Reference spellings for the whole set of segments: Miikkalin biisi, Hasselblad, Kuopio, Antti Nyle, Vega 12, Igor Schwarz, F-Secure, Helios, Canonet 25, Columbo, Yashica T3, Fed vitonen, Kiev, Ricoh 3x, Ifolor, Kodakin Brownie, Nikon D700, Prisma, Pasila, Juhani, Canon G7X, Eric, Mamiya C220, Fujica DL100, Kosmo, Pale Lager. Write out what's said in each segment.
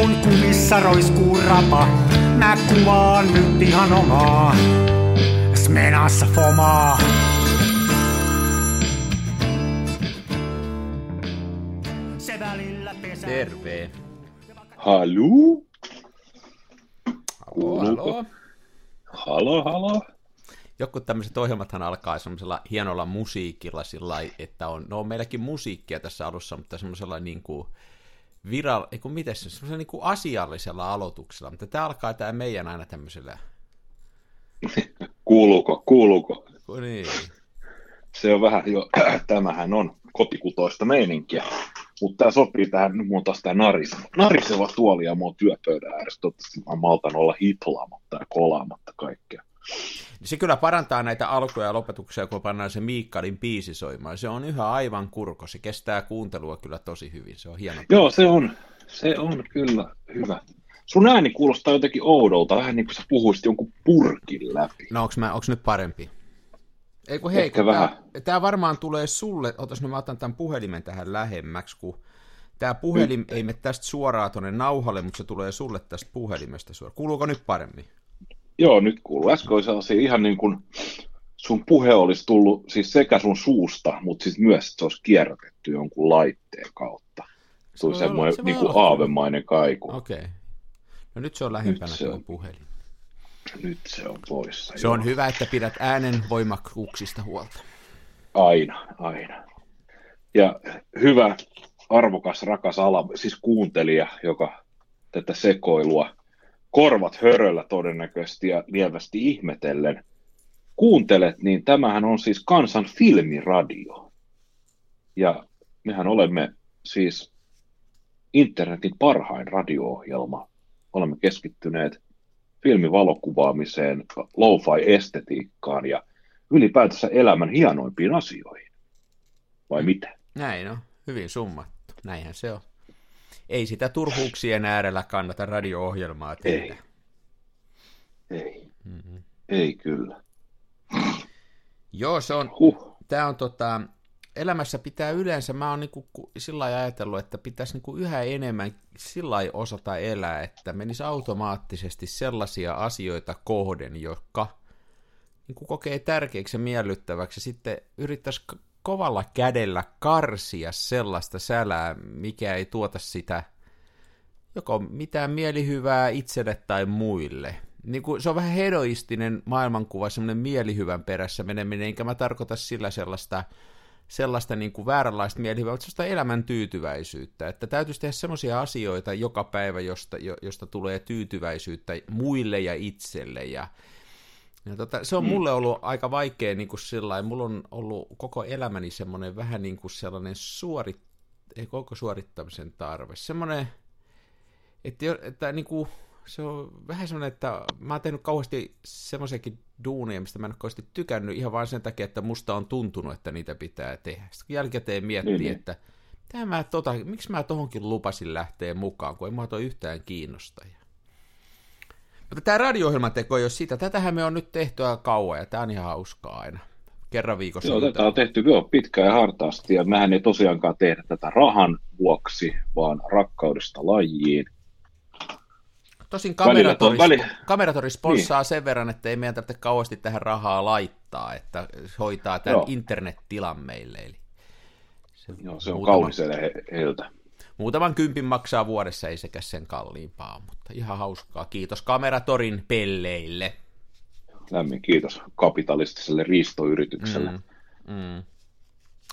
kun kumissa roiskuu rapa. Mä kuvaan nyt ihan omaa Smenassa fomaa. Terve. Haluu? Kuuluuko? Halo, halo. Jotkut tämmöiset ohjelmathan alkaa semmoisella hienolla musiikilla sillä että on, no on meilläkin musiikkia tässä alussa, mutta semmoisella niin kuin semmoisella niin kuin asiallisella aloituksella, mutta tämä alkaa tämä meidän aina tämmöisellä. Kuuluuko? Niin. Se on vähän jo, tämähän on kotikutoista meininkiä, mutta tämä sopii tähän, nyt minun taas tämä nariseva tuoli ja minun työpöydän ääressä, toivottavasti minä maltan olla hiplaamatta ja kolaamatta kaikkea. Se kyllä parantaa näitä alkuja ja lopetuksia, kun pannaan se Miikkalin biisi soimaan. Se on yhä aivan kurko, se kestää kuuntelua kyllä tosi hyvin, se on hieno. Joo, se on kyllä hyvä. Sun ääni kuulostaa jotenkin oudolta, vähän niin kuin sä puhuisit jonkun purkin läpi. No onks nyt parempi? Eiku hei, tää vähän. Varmaan tulee sulle, mä otan tämän puhelimen tähän lähemmäksi, kun tää puhelim ei mene tästä suoraan tuonne nauhalle, mutta se tulee sulle tästä puhelimesta suoraan. Kuuluuko nyt paremmin? Joo, nyt kuuluu. Äsken olisi ihan niin kuin sun puhe olisi tullut siis sekä sun suusta, mutta siis myös se olisi kierrätetty jonkun laitteen kautta. Tuli semmoinen niin kuin aavemainen kaiku. Okei. No nyt se on lähempänä tuo puhelin. Nyt se on poissa. Se on hyvä, että pidät äänen voimakkuuksista huolta. Aina. Ja hyvä, arvokas, rakas siis kuuntelija, joka tätä sekoilua korvat höröllä todennäköisesti ja lievästi ihmetellen kuuntelet, niin tämähän on siis Kansan filmiradio. Ja mehän olemme siis internetin parhain radio-ohjelma. Olemme keskittyneet filmivalokuvaamiseen, lo-fi-estetiikkaan ja ylipäätänsä elämän hienoimpiin asioihin. Vai mitä? Näin on. Hyvin summattu. Näinhän se on. Ei sitä turhuuksien äärellä kannata radio-ohjelmaa tehdä. Ei. Mm-hmm. Ei kyllä. Joo, se on. Tää on elämässä pitää yleensä, mä oon niinku sillä lailla ajatellut, että pitäisi niinku yhä enemmän sillä lailla osata elää, että menisi automaattisesti sellaisia asioita kohden, jotka niinku kokee tärkeäksi ja miellyttäväksi. Sitten yrittäisi kovalla kädellä karsia sellaista sälää, mikä ei tuota sitä joko mitään mielihyvää itselle tai muille. Niin kuin, se on vähän hedoistinen maailmankuva, semmoinen mielihyvän perässä meneminen, enkä mä tarkoita sillä sellaista niin kuin vääränlaista mielihyvää, mutta sellaista elämän tyytyväisyyttä, että täytyisi tehdä semmoisia asioita joka päivä, josta tulee tyytyväisyyttä muille ja itselle, ja se on mulle ollut aika vaikea niin kuin sillain, mulla on ollut koko elämäni semmoinen vähän niin kuin sellainen suorittamisen tarve, semmoinen, että niin kuin, se on vähän semmoinen, että mä oon tehnyt kauheasti semmoisiakin duuneja, mistä mä en ole kauheasti tykännyt ihan vaan sen takia, että musta on tuntunut, että niitä pitää tehdä. Sitten jälkikäteen miettii, että miksi mä tohonkin lupasin lähteä mukaan, kun ei mua toi yhtään kiinnostaja. Mutta tämä radio-ohjelman teko ei ole sitä. Tätähän me on nyt tehty aika kauan ja tämä on ihan hauskaa aina. Kerran viikossa. Joo, tätä on tehty pitkään ja hartaasti ja mehän ei tosiaankaan tehdä tätä rahan vuoksi, vaan rakkaudesta lajiin. Tosin kameratori sponssaa sen verran, että ei meidän tarvitse kauheasti tähän rahaa laittaa, että hoitaa tämän internettilan meille. Eli se on kauniselle heiltä. Muutaman kympin maksaa vuodessa, ei sekä sen kalliimpaa, mutta ihan hauskaa. Kiitos kameratorin pelleille. Lämmin kiitos kapitalistiselle riistoyritykselle.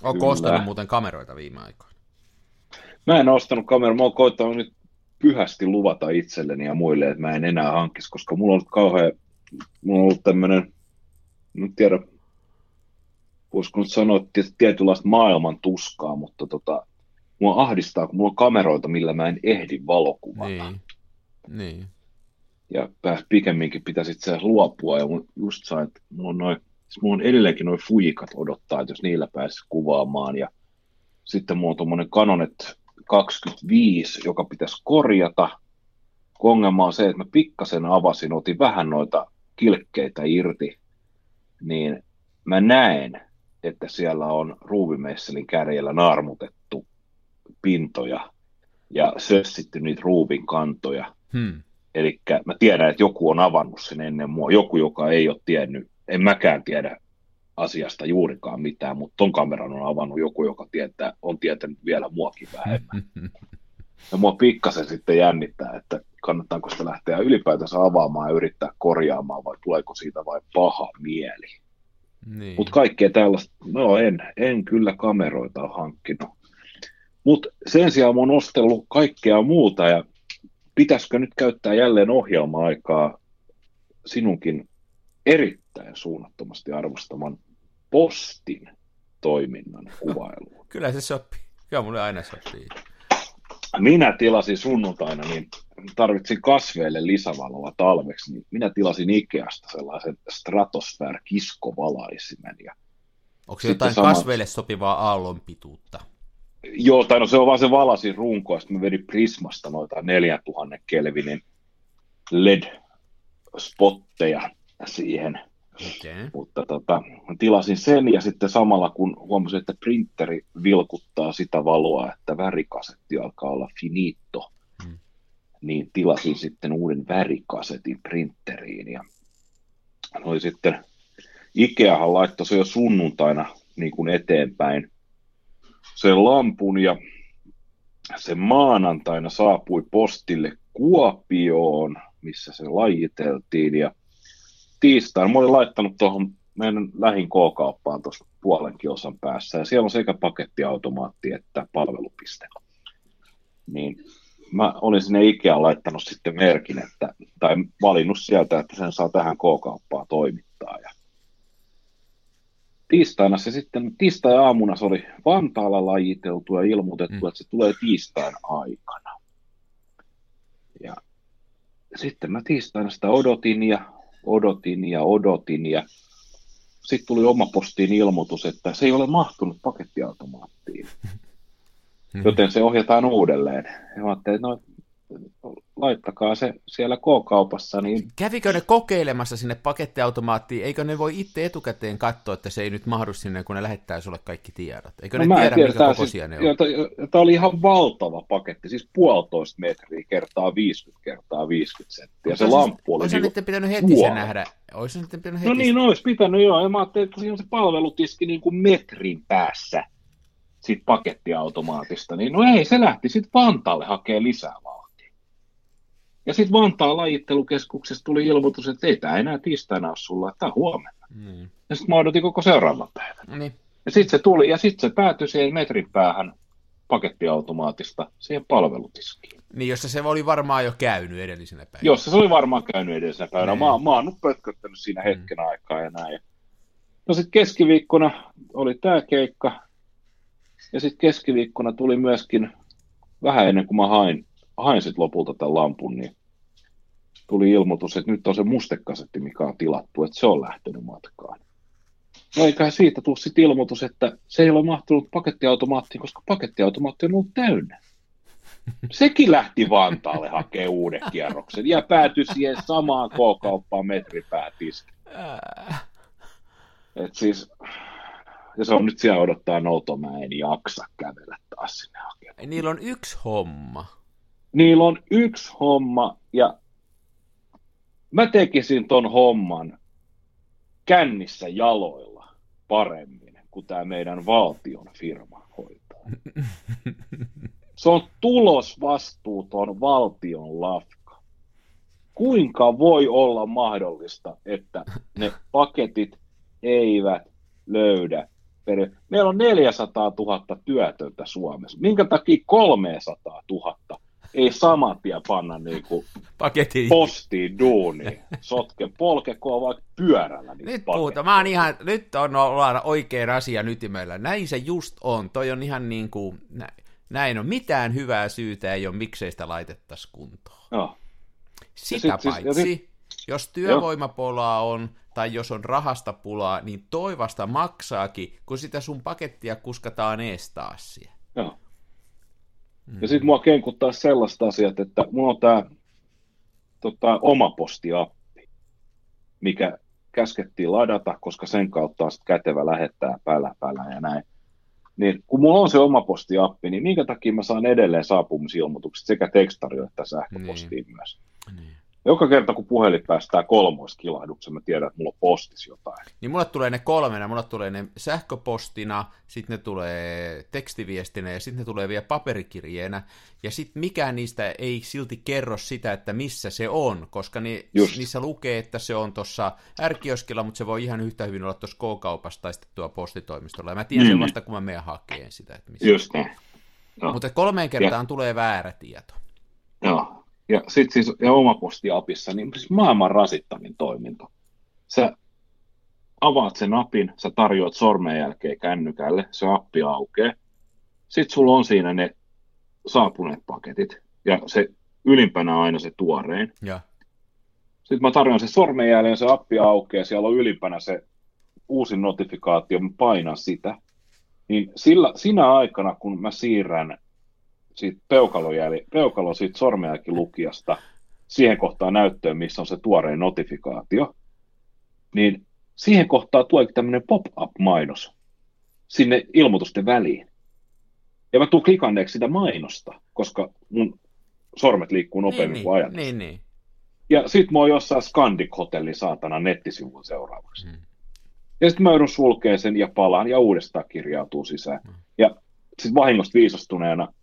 Oletko ostanut muuten kameroita viime aikoina? Mä en ostanut kameroita, mä oon koittanut nyt pyhästi luvata itselleni ja muille, että mä en enää hankkisi, koska mulla on ollut tämmöinen, en tiedä, voisiko nyt sanoa, että tietynlaista maailman tuskaa, mutta mua ahdistaa, kun mulla on kameroita, millä mä en ehdi valokuvata. Niin. Ja pikemminkin pitäisi itse asiassa luopua, ja just sain, että mulla on edelleenkin noin Fujicat odottaa, että jos niillä pääsisi kuvaamaan, ja sitten mulla on tommonen Canonet 25, joka pitäisi korjata. Ongelma on se, että mä pikkasen avasin, otin vähän noita kilkkeitä irti, niin mä näen, että siellä on ruuvimeisselin kärjellä naarmutettu pintoja, ja sössitty niitä ruuvin kantoja. Eli mä tiedän, että joku on avannut sen ennen mua, joku, joka ei ole tiennyt, en mäkään tiedä asiasta juurikaan mitään, mutta ton kameran on avannut joku, joka tietää, on tietänyt vielä muakin vähemmän. Ja mua pikkasen sitten jännittää, että kannattaako sitä lähteä ylipäätänsä avaamaan ja yrittää korjaamaan, vai tuleeko siitä vai paha mieli. Niin. Mutta kaikkea tällaista, no en kyllä kameroita ole hankkinut. Mutta sen sijaan mä oon ostellut kaikkea muuta, ja pitäisikö nyt käyttää jälleen ohjelma-aikaa sinunkin erittäin suunnattomasti arvostaman Postin toiminnan kuvailuun? Kyllä se sopii. Kyllä mulle aina sopii. Minä tilasin sunnuntaina, niin tarvitsin kasveille lisävaloa talveksi, niin minä tilasin Ikeasta sellaisen Stratosphere-kiskovalaissimen. Onko se jotain kasveille sopivaa aallonpituutta? Joo, tai no se on vaan se valasin runko, ja sitten mä vedin Prismasta noita 4000 kelvinin LED-spotteja siihen. Okay. Mutta tilasin sen, ja sitten samalla kun huomasin, että printeri vilkuttaa sitä valoa, että värikasetti alkaa olla finito, niin tilasin sitten uuden värikasetin printeriin. Ja oli sitten, Ikeahan laittoi se jo sunnuntaina niin kuin eteenpäin sen lampun, ja se maanantaina saapui postille Kuopioon, missä se lajiteltiin, ja tiistaina mä olin laittanut tuohon meidän lähin K-kauppaan tuossa puolen kilsan päässä, ja siellä on sekä pakettiautomaatti että palvelupiste. Niin mä olin sinne Ikeaan laittanut sitten merkin, että, tai valinnut sieltä, että sen saa tähän K-kauppaan toimittaa. Ja tiistaina se sitten, tiistai-aamuna se oli Vantaalla lajiteltu ja ilmoitettu, että se tulee tiistain aikana. Ja sitten mä tiistaina sitä odotin ja sitten tuli oma postiin ilmoitus, että se ei ole mahtunut pakettiautomaattiin, joten se ohjataan uudelleen. Ja mä ajattelin, no laittakaa se siellä K-kaupassa. Niin... Kävikö ne kokeilemassa sinne pakettiautomaattiin? Eikö ne voi itse etukäteen katsoa, että se ei nyt mahdu sinne, kun ne lähettää sulle kaikki tiedot? Eikö ne tiedä, mikä kokoisia ne on? Tämä oli ihan valtava paketti, siis 1,5 metriä kertaa 50 x 50 senttiä. Se lamppu oli... Olisi niiden pitänyt heti se nähdä? No niin, olisi pitänyt joo. Mä ajattelin, että siinä on se palvelutiski niin kuin metrin päässä siitä pakettiautomaatista. Niin no ei, se lähti sitten Vantaalle hakemaan lisää vaan. Ja sitten Vantaan lajittelukeskuksessa tuli ilmoitus, että ei tämä enää tiistaina ole sulla, että tämä huomenna. Ja sitten mä odotin koko seuraavan päivän. Ja sitten se tuli, ja sitten se päätyi siihen metrin päähän pakettiautomaatista siihen palvelutiskiin. Niin, jossa se oli varmaan jo käynyt edellisenä päivänä. Mä oon nyt pötköttänyt siinä hetken aikaa ja näin. No sitten keskiviikkona oli tämä keikka, ja sitten keskiviikkona tuli myöskin vähän ennen kuin mä hain sitten lopulta tämän lampun, niin tuli ilmoitus, että nyt on se mustekasetti, mikä on tilattu, että se on lähtenyt matkaan. No eiköhän siitä tule sitten ilmoitus, että se ei ole mahtunut pakettiautomaattiin, koska pakettiautomaatti on ollut täynnä. Sekin lähti Vantaalle hakemaan uuden kierroksen ja päätyi siihen samaan K-kauppaan metripäätiski. Et siis... Ja se on nyt siellä odottaa noutoa, mä en jaksa kävellä taas sinne hakemaan. Niillä on yksi homma, ja mä tekisin ton homman kännissä jaloilla paremmin kuin tämä meidän valtion firma hoitaa. Se on tulosvastuuton valtion lafka. Kuinka voi olla mahdollista, että ne paketit eivät löydä? Meillä on 400 000 työtöntä Suomessa. Minkä takia 300 000 ei saman tien panna niinku postiin duuniin? Sotke polkekoon vaikka pyörällä. Nyt puhutaan. Nyt ollaan oikein asian ytimellä. Näin se just on. Toi on ihan niin kuin näin on. Mitään hyvää syytä ei ole, miksei sitä laitettaisi kuntoon. No. Sitä paitsi, jos työvoimapulaa on, tai jos on rahasta pulaa, niin toivasta maksaakin, kun sitä sun pakettia kuskataan ees taas siihen. Joo. Ja sitten mua kenkuttaa sellaista asiat, että mulla on tämä oma postiappi, mikä käskettiin ladata, koska sen kautta on sitten kätevä lähettää pälä ja näin. niin kun mulla on se oma postiappi, niin minkä takia mä saan edelleen saapumisilmoitukset sekä tekstarille että sähköpostiin myös. Niin. Joka kerta, kun puhelin päästää kolmoiskilahduksen, mä tiedän, että mulla on postis jotain. Niin mulle tulee ne kolmena, mulle tulee ne sähköpostina, sitten ne tulee tekstiviestinä ja sitten ne tulee vielä paperikirjeenä. Ja sitten mikään niistä ei silti kerro sitä, että missä se on, koska niissä lukee, että se on tuossa R-kioskilla, mutta se voi ihan yhtä hyvin olla tuossa K-kaupassa tai sitten tuolla postitoimistolla. Ja mä tiedän sen vasta, kun mä menen hakeen sitä, että missä se on. No. Mutta 3 kertaan tulee väärä tieto. Joo. Ja sitten siis ja omapostiapissa, niin siis maailman rasittavin toiminto. Sä avaat sen apin, sä tarjoat sormen jälkeen kännykälle, se appi aukeaa. Sitten sulla on siinä ne saapuneet paketit, ja se ylimpänä aina se tuorein. Ja. Sitten mä tarjoan sen sormen jälkeen, se appi aukeaa, siellä on ylimpänä se uusi notifikaatio, mä painan sitä. Niin sinä aikana, kun mä siirrän siitä peukalo siitä sormenjälkilukijasta siihen kohtaan näyttöön, missä on se tuorein notifikaatio, niin siihen kohtaan tuleekin tämmöinen pop-up-mainos sinne ilmoitusten väliin. Ja mä tuun klikanneeksi sitä mainosta, koska mun sormet liikkuu nopeammin kuin ajatus. Niin. Ja sit mä oon jossain Scandic-hotellin saatana nettisivun seuraavaksi. Ja sit mä joudun sulkemaan sen ja palaan ja uudestaan kirjautuu sisään. Ja sit vahingosta viisastuneena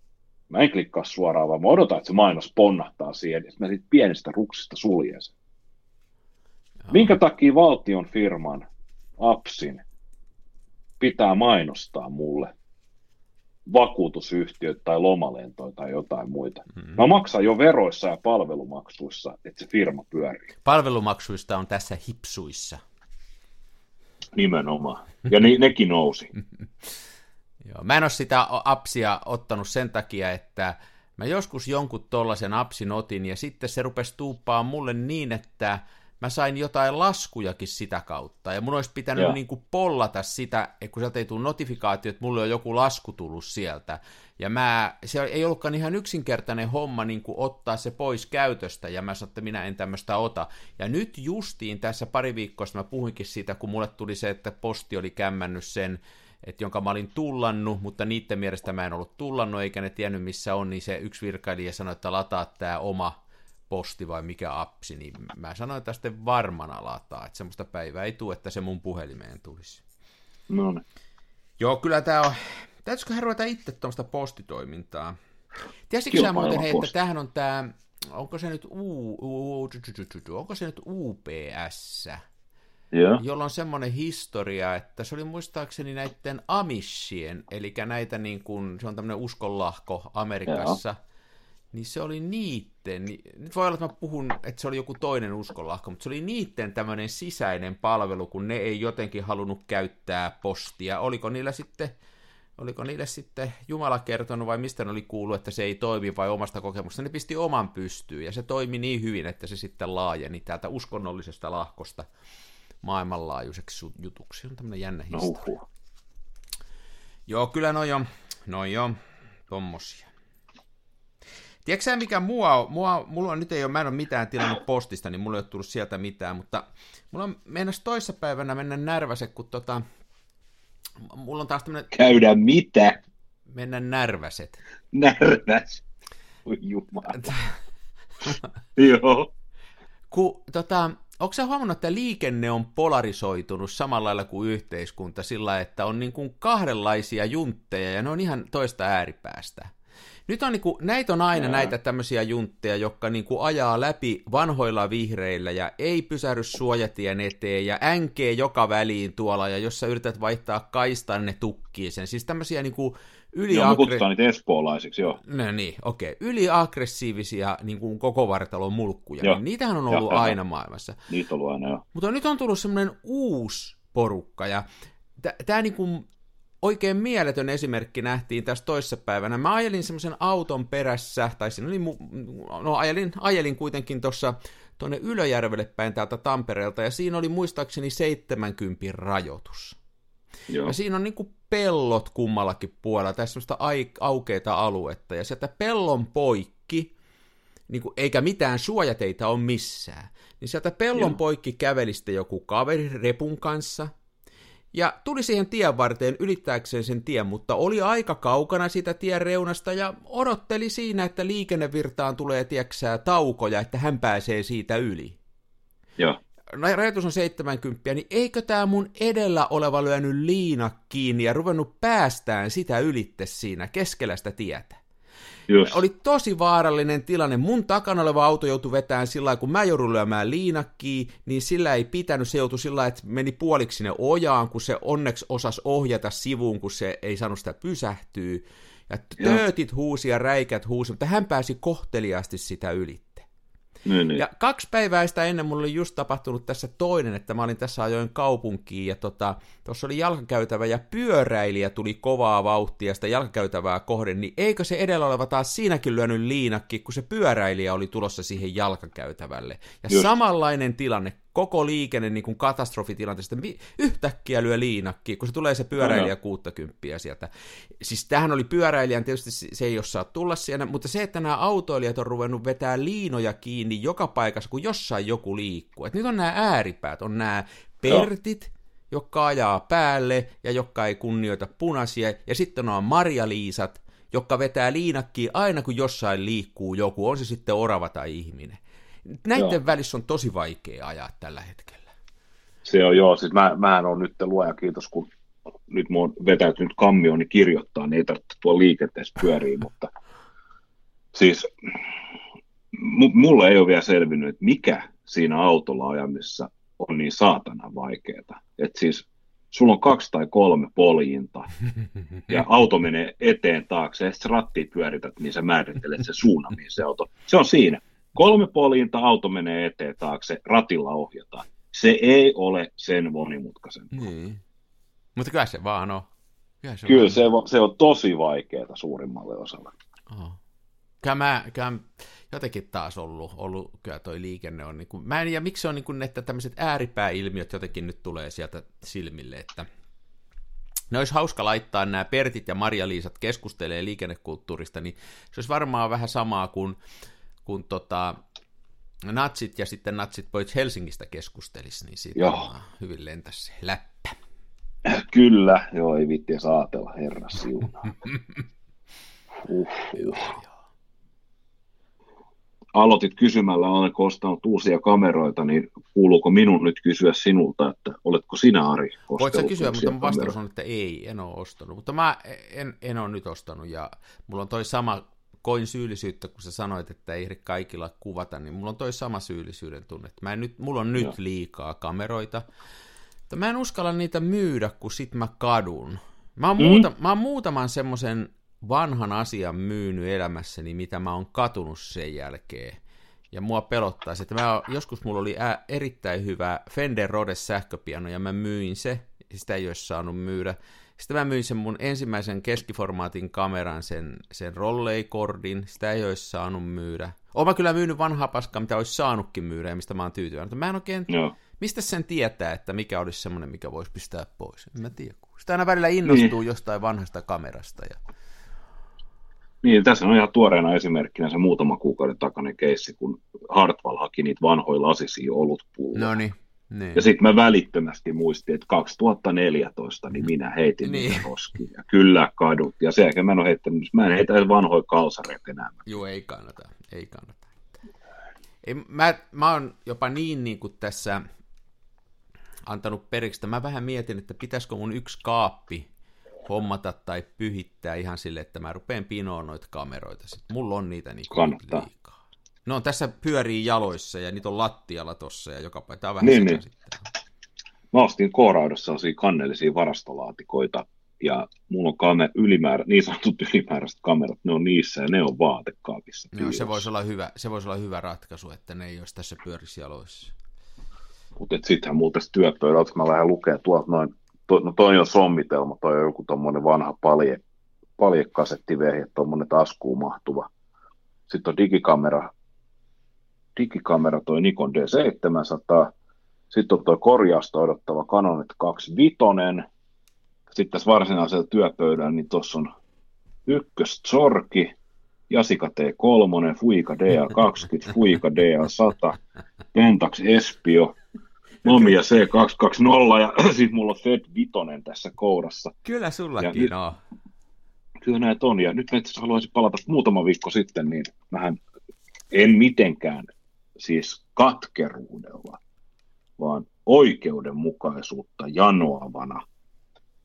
mä en klikkaa suoraan, vaan mä odotan, että se mainos ponnahtaa siihen, että mä siitä pienestä ruksista suljen sen. Minkä takia valtion firman appsin pitää mainostaa mulle vakuutusyhtiöt tai lomalentoja tai jotain muita? Mä maksan jo veroissa ja palvelumaksuissa, että se firma pyörii. Palvelumaksuista on tässä hipsuissa. Nimenomaan. Ja nekin nousi. Joo, mä en ole sitä appsia ottanut sen takia, että mä joskus jonkun tollaisen appsin otin, ja sitten se rupesi tuuppaa mulle niin, että mä sain jotain laskujakin sitä kautta, ja mun olisi pitänyt niin kuin pollata sitä, kun sieltä ei tule notifikaatio, että mulle on joku lasku tullut sieltä, ja se ei ollutkaan ihan yksinkertainen homma niin kuin ottaa se pois käytöstä, ja mä sanoin, että minä en tämmöistä ota, ja nyt justiin tässä pari viikkoa mä puhuinkin siitä, kun mulle tuli se, että posti oli kämmännyt sen, että jonka mä olin tullannut, mutta niiden mielestä mä en ollut tullannut, eikä ne tiennyt missä on, niin se yksi virkailija sanoi, että lataa tämä oma posti vai mikä appsi, niin mä sanoin, että sitten varmana lataa, että semmoista päivää ei tule, että se mun puhelimeen tulisi. No. Joo, kyllä tämä on, täytyisikö hän ruveta itse tuommoista postitoimintaa? Tiesitkö sä muuten, että tämähän on tämä, onko se nyt UPS? Yeah. Jolla on semmoinen historia, että se oli muistaakseni näiden amishien, eli näitä niin kuin, se on tämmöinen uskonlahko Amerikassa, niin se oli niiden, nyt voi olla, että mä puhun, että se oli joku toinen uskonlahko, mutta se oli niiden tämmöinen sisäinen palvelu, kun ne ei jotenkin halunnut käyttää postia. Oliko niille sitten Jumala kertonut vai mistä ne oli kuullut, että se ei toimi vai omasta kokemusta? Ne pisti oman pystyyn ja se toimi niin hyvin, että se sitten laajeni täältä uskonnollisesta lahkosta maailmanlaajuiseksi jutuksi. Se on tämmöinen jännä historia. No. Joo, kyllä noi on tommosia. Tiedätkö sä, mikä mulla on, nyt ei ole, mä en ole mitään tilannut postista, niin mulla ei ole tullut sieltä mitään, mutta mulla on meinas toissapäivänä mennä närväse, kun mulla on taas tämmöinen... Käydä mitä? Mennä närväset. Närväs? Oi jumala. Joo. Onko sä huomannut, että liikenne on polarisoitunut samalla lailla kuin yhteiskunta sillä, että on niin kuin kahdenlaisia juntteja ja ne on ihan toista ääripäästä? Nyt on niin kuin, näitä on aina näitä tämmöisiä juntteja, jotka niin kuin ajaa läpi vanhoilla vihreillä ja ei pysähdy suojatien eteen ja änkee joka väliin tuolla ja jos sä yrität vaihtaa kaistan, ne tukkii sen. Siis tämmöisiä niin kuin kutsutaan niitä espoolaisiksi, joo. No niin, okei. Yliaggressiivisia niin kuin koko vartalon mulkkuja. Joo. Niin niitähän on ollut aina maailmassa. Niitä on ollut aina, joo. Mutta nyt on tullut semmoinen uusi porukka, ja tämä niin kuin oikein mieletön esimerkki nähtiin tässä toissapäivänä. Mä ajelin semmoisen auton perässä, tai siinä oli, ajelin kuitenkin tuossa tuonne Ylöjärvelle päin täältä Tampereelta, ja siinä oli muistaakseni 70 rajoitus. Joo. Ja siinä on niin kuin pellot kummallakin puolella, tässä semmoista aukeita aluetta, ja sieltä pellon poikki, niin kuin, eikä mitään suojateitä ole missään, niin sieltä pellon poikki käveli sitten joku kaveri repun kanssa, ja tuli siihen tien varteen ylittääkseen sen tien, mutta oli aika kaukana sitä tien reunasta ja odotteli siinä, että liikennevirtaan tulee tieksää taukoja, että hän pääsee siitä yli. Joo. Rajoitus on 70, niin eikö tämä mun edellä oleva lyönyt liina kiinni ja ruvennut päästään sitä ylitte siinä keskellä sitä tietä? Just. Oli tosi vaarallinen tilanne. Mun takana oleva auto joutui vetämään sillä lailla, kun mä joudun lyömään liinakkiin, niin sillä ei pitänyt. Se joutui sillä lailla, että meni puoliksi sinne ojaan, kun se onneksi osasi ohjata sivuun, kun se ei saanut sitä pysähtyä. Ja töötit huusi ja räikät huusi, mutta hän pääsi kohteliaasti sitä ylitte. Niin. Ja 2 päivää sitä ennen mulla oli just tapahtunut tässä toinen, että mä olin tässä ajoin kaupunkiin ja tuossa oli jalkakäytävä ja pyöräilijä tuli kovaa vauhtia sitä jalkakäytävää kohden, niin eikö se edellä oleva taas siinäkin lyönyt liinakki, kun se pyöräilijä oli tulossa siihen jalkakäytävälle. Ja just. Samanlainen tilanne, koko liikenne niin kuin katastrofitilanteesta, yhtäkkiä lyö liinakki, kun se tulee se pyöräilijä 60 sieltä. Siis tämähän oli pyöräilijän, tietysti se ei osaa tulla siellä, mutta se, että nämä autoilijat on ruvennut vetää liinoja kiinni, niin joka paikassa, kun jossain joku liikkuu. Et nyt on nämä ääripäät, on nämä pertit, jotka ajaa päälle ja jotka ei kunnioita punaisia, ja sitten on marjaliisat, jotka vetää liinakkiin aina, kun jossain liikkuu joku, on se sitten orava tai ihminen. Näiden välissä on tosi vaikea ajaa tällä hetkellä. Se on siis mähän on nyt luoja, kiitos, kun nyt mä oon vetäytynyt kammioni kirjoittaa, niin ei tarvitse tuolla liikenteessä pyöriä, mutta siis mulla ei ole vielä selvinnyt, että mikä siinä autolla ajamisessa on niin saatanan vaikeaa. Että siis sulla on 2 tai 3 poljinta ja auto menee eteen taakse ja sitten rattia pyörität, niin sä määrittelet se suunnan, niin se auto. Se on siinä. 3 poljinta, auto menee eteen taakse, ratilla ohjataan. Se ei ole sen monimutkaisempaa. Niin. Mutta kyllä se vaan on. Kyllä se on tosi vaikeaa suurimmalle osalle. Oh. Jotenkin taas ollut kyllä toi liikenne on, niin kuin, mä en tiedä miksi se on, niin kuin, että tämmöiset ääripääilmiöt jotenkin nyt tulee sieltä silmille, että ne olisi hauska laittaa nämä Pertit ja Marja-Liisat keskustelee liikennekulttuurista, niin se olisi varmaan vähän samaa kuin natsit ja sitten natsit pois Helsingistä keskustelisi, niin siitä hyvin lentäisi läppä. Kyllä, ei vitti saatella, herra siunaa. Aloitit kysymällä, olenko ostanut uusia kameroita, niin kuuluuko minun nyt kysyä sinulta, että oletko sinä, Ari, ostanut? Voit sä kysyä, mutta mun vastaus on, että ei, en ole ostanut. Mutta mä en ole nyt ostanut, ja mulla on toi sama, koin syyllisyyttä, kun sä sanoit, että ei ehdi kaikilla kuvata, niin mulla on toi sama syyllisyyden tunne. Mulla on nyt liikaa kameroita, mutta mä en uskalla niitä myydä, kun sit mä kadun. Mä oon muutaman semmoisen vanhan asian myynyt elämässäni, mitä mä oon katunut sen jälkeen. Ja mua pelottaa se, että joskus mulla oli erittäin hyvä Fender Rhodes sähköpiano, ja mä myin se, sitä ei olisi saanut myydä. Sitten mä myin sen mun ensimmäisen keskiformaatin kameran, sen Rollei-kordin, sitä ei olisi saanut myydä. Oon mä kyllä myynyt vanhaa paskaa, mitä olisi saanutkin myydä, ja mistä mä oon tyytyväinen. Mutta mä en oikein, mistä sen tietää, että mikä olisi semmoinen, mikä voisi pistää pois. En mä tiedä. Sitä aina välillä innostuu jostain vanhasta kamerasta, ja niin, tässä on ihan tuoreena esimerkkinä se muutama kuukauden takainen keissi, kun Hartwell haki niitä vanhoja lasisia olutpulloja. No niin. Ja sitten mä välittömästi muistin, että 2014 niin minä heitin niitä roskiin. Ja kyllä kadut. Ja sen jälkeen mä en ole heittänyt, mä en heitä vanhoja kalsareita enää. Joo, ei kannata. Mä oon jopa niin kuin tässä antanut periksi. Mä vähän mietin, että pitäisikö mun yksi kaappi hommata tai pyhittää ihan sille, että mä rupean pinoon noita kameroita. Sitten mulla on niitä niin liikaa. No tässä pyörii jaloissa ja niitä on lattialla tossa ja joka päivä. Tämä on vähän sitten. Mä ostin K-raudassa kannellisia varastolaatikoita ja mulla on niin sanotut ylimääräiset kamerat, ne on niissä ja ne on vaatekaapissa. No, se voisi olla hyvä ratkaisu, että ne ei olisi tässä pyörissä jaloissa. Mutta sittenhän mulla tässä työpöydältä, mä lähden lukemaan tuolta noin. No toi on sommitelma, toi on joku tommonen vanha paljekasettivehje, tommonen taskuun mahtuva. Sitten on digikamera toi Nikon D700. Sitten on toi korjausta odottava Canonet 2.5. Sitten tässä varsinaisella työpöydällä, niin tossa on Zorki, Yashica T3, Fujica DL100, Pentax Espio, Mamiya C220 ja sitten mulla on Fed vitonen tässä kourassa. Kyllä sullakin on. Kyllä näitä on, ja nyt mä itse haluaisin palata muutama viikko sitten, niin mähän en mitenkään siis katkeruudella, vaan oikeudenmukaisuutta janoavana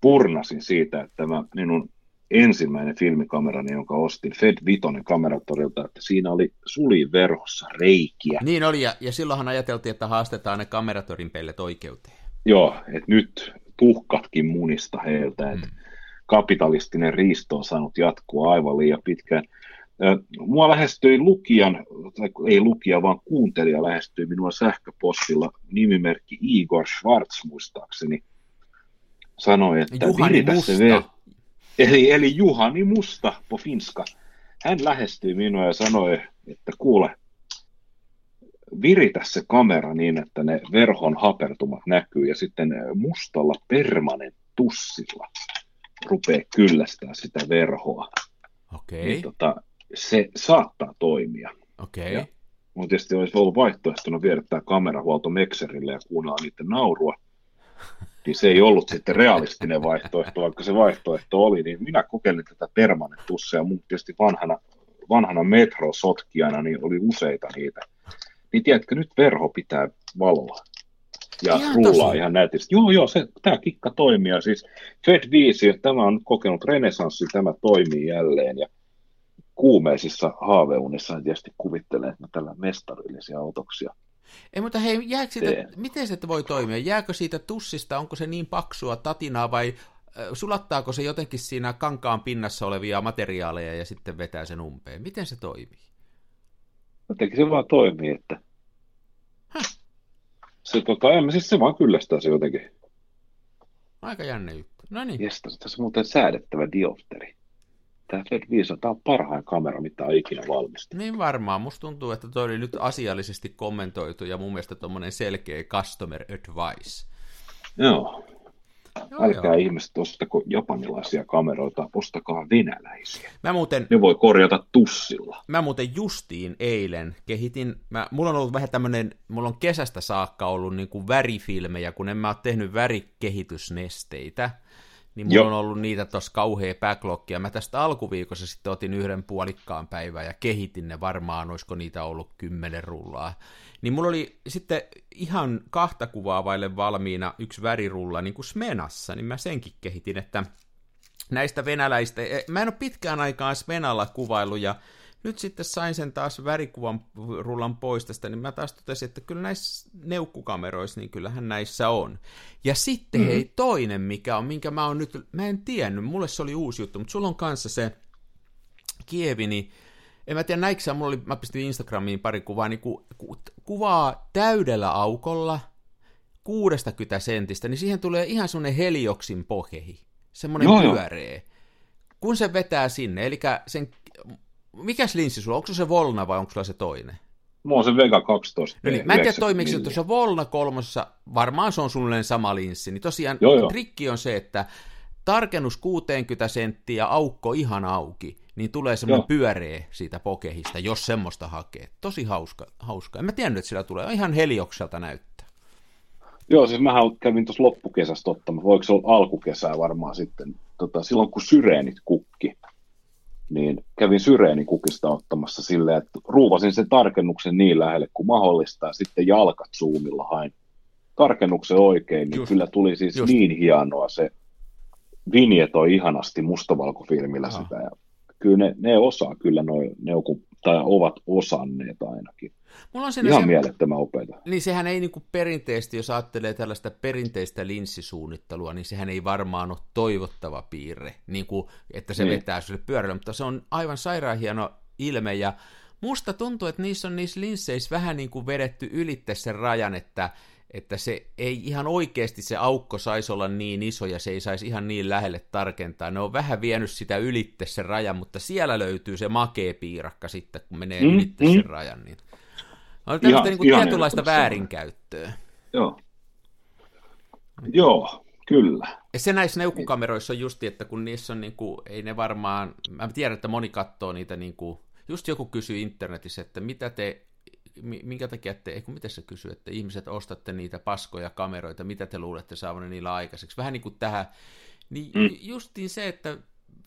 purnasin siitä, että mä minun ensimmäinen filmikamerani, jonka ostin Fed vitonen kameratorilta, että siinä oli suliverhossa reikiä. Niin oli, ja silloinhan ajateltiin, että haastetaan ne kameratorin pellet oikeuteen. Joo, että nyt tuhkatkin munista heiltä, että kapitalistinen riisto on saanut jatkua aivan liian pitkään. Mua lähestyi lukijan, tai ei lukija, vaan kuuntelija lähestyi minua sähköpostilla, nimimerkki Igor Schwarz muistaakseni, sanoi, että viritä se vielä. Eli Juhani Musta po finska. Hän lähestyi minua ja sanoi, että kuule, viritä se kamera niin, että ne verhon hapertumat näkyy ja sitten mustalla permanentussilla rupeaa kyllästää sitä verhoa. Okei. Niin, se saattaa toimia. Okei. Mutta tietysti olisi ollut vaihtoehtona viedä tämä kamerahuolto Mekserille ja kuunnella niiden naurua. Niin se ei ollut sitten realistinen vaihtoehto, vaikka se vaihtoehto oli, niin minä kokeilin tätä permanentussia, mutta tietysti vanhana metrosotkijana niin oli useita niitä. Niin tiedätkö, nyt verho pitää valoa ja ihan rullaa tosi. Ihan näytisesti. Joo, tämä kikka toimii. Ja siis Fed 5, tämä on kokenut renesanssi, tämä toimii jälleen. Ja kuumeisissa haaveunissa tietysti kuvittelen, että tällä mestarillisia otoksia. Ei, mutta hei, miten se voi toimia? Jääkö siitä tussista, onko se niin paksua tatinaa vai sulattaako se jotenkin siinä kankaan pinnassa olevia materiaaleja ja sitten vetää sen umpeen? Miten se toimii? Jotenkin se vaan toimii, että se vaan kyllästää se jotenkin. Aika jännä juttu. No niin. Jesta, tässä on muuten säädettävä diopteri. Tämä Fed 500 on parhain kamera, mitä on ikinä valmistettu. Niin varmaan. Musta tuntuu, että toi oli nyt asiallisesti kommentoitu ja mun mielestä tommonen selkeä customer advice. Joo. Älkää ihmiset ostako japanilaisia kameroita, ostakaa venäläisiä. Ne voi korjata tussilla. Mä muuten justiin eilen kehitin, mulla on ollut vähän tämmönen, mulla on kesästä saakka ollut niin kuin värifilmejä, kun en mä ole tehnyt värikehitysnesteitä. Niin mulla on ollut niitä tuossa kauhea backlogia. Mä tästä alkuviikossa sitten otin yhden puolikkaan päivää ja kehitin ne varmaan, olisiko niitä ollut 10 rullaa. Niin mulla oli sitten ihan 2 kuvaa vaille valmiina yksi värirulla niin kuin Smenassa, niin mä senkin kehitin, että näistä venäläistä, mä en ole pitkään aikaan Smenalla kuvailu ja nyt sitten sain sen taas värikuvan rullan pois tästä, niin mä taas totesin, että kyllä näissä neukkukameroissa, niin kyllähän näissä on. Ja sitten hei, toinen, mikä on, minkä mä oon nyt, mä en tiennyt, mulle se oli uusi juttu, mutta sulla on kanssa se Kievi, niin en mä tiedä näiksä, mä pistin Instagramiin pari kuvaa, niin kuvaa täydellä aukolla 60 sentistä, niin siihen tulee ihan semmoinen Heliosin pohjehi, semmoinen pyöreä, kun se vetää sinne, eli sen... Mikäs linssi sulla? Onko se Volna vai onko sulla se toinen? Mulla on se Vega 12. No niin, mä en tiedä toimiksi, että tuossa Volna 3, varmaan se on suunnilleen sama linssi, niin tosiaan trikki on se, että tarkennus 60 senttiä, aukko ihan auki, niin tulee semmoinen pyöreä siitä pokehista, jos semmoista hakee. Tosi hauska. En mä tiennyt, että sillä tulee. Ihan Heliokselta näyttää. Joo, siis mähän kävin tuossa loppukesästä ottamassa, voiko se olla alkukesää varmaan sitten, silloin kun syreenit kukki. Niin kävin syreenikukista ottamassa silleen, että ruuvasin sen tarkennuksen niin lähelle kuin mahdollista, ja sitten jalkat zoomilla hain tarkennuksen oikein, niin kyllä tuli siis niin hienoa se vinjetoi ihanasti mustavalkofilmillä sitä, ja kyllä ne osaa kyllä, tai ovat osanneet ainakin. Mulla on ihan mielettömän opeita. Niin sehän ei niin kuin perinteisesti, jos ajattelee tällaista perinteistä linssisuunnittelua, niin sehän ei varmaan ole toivottava piirre, niin kuin, että se vetää sille pyörällä, mutta se on aivan sairaan hieno ilme, ja musta tuntuu, että niissä linsseissä vähän niin kuin vedetty ylitte sen rajan, että se ei ihan oikeasti se aukko saisi olla niin iso, ja se ei saisi ihan niin lähelle tarkentaa. Ne on vähän vienyt sitä ylitte sen rajan, mutta siellä löytyy se makea piirakka sitten, kun menee ylitte sen rajan. Niin. On tällaista niin tietynlaista väärinkäyttöä. Joo, kyllä. Ja se näissä neukkukameroissa on justi, että kun niissä on, niin kuin, ei ne varmaan, mä tiedän, että moni katsoo niitä, niin kuin, just joku kysyi internetissä, että mitä te minkä takia te, miten sä kysyy, että ihmiset ostatte niitä paskoja kameroita, mitä te luulette saavanne niillä aikaiseksi, vähän niin kuin tähän, niin justiin se, että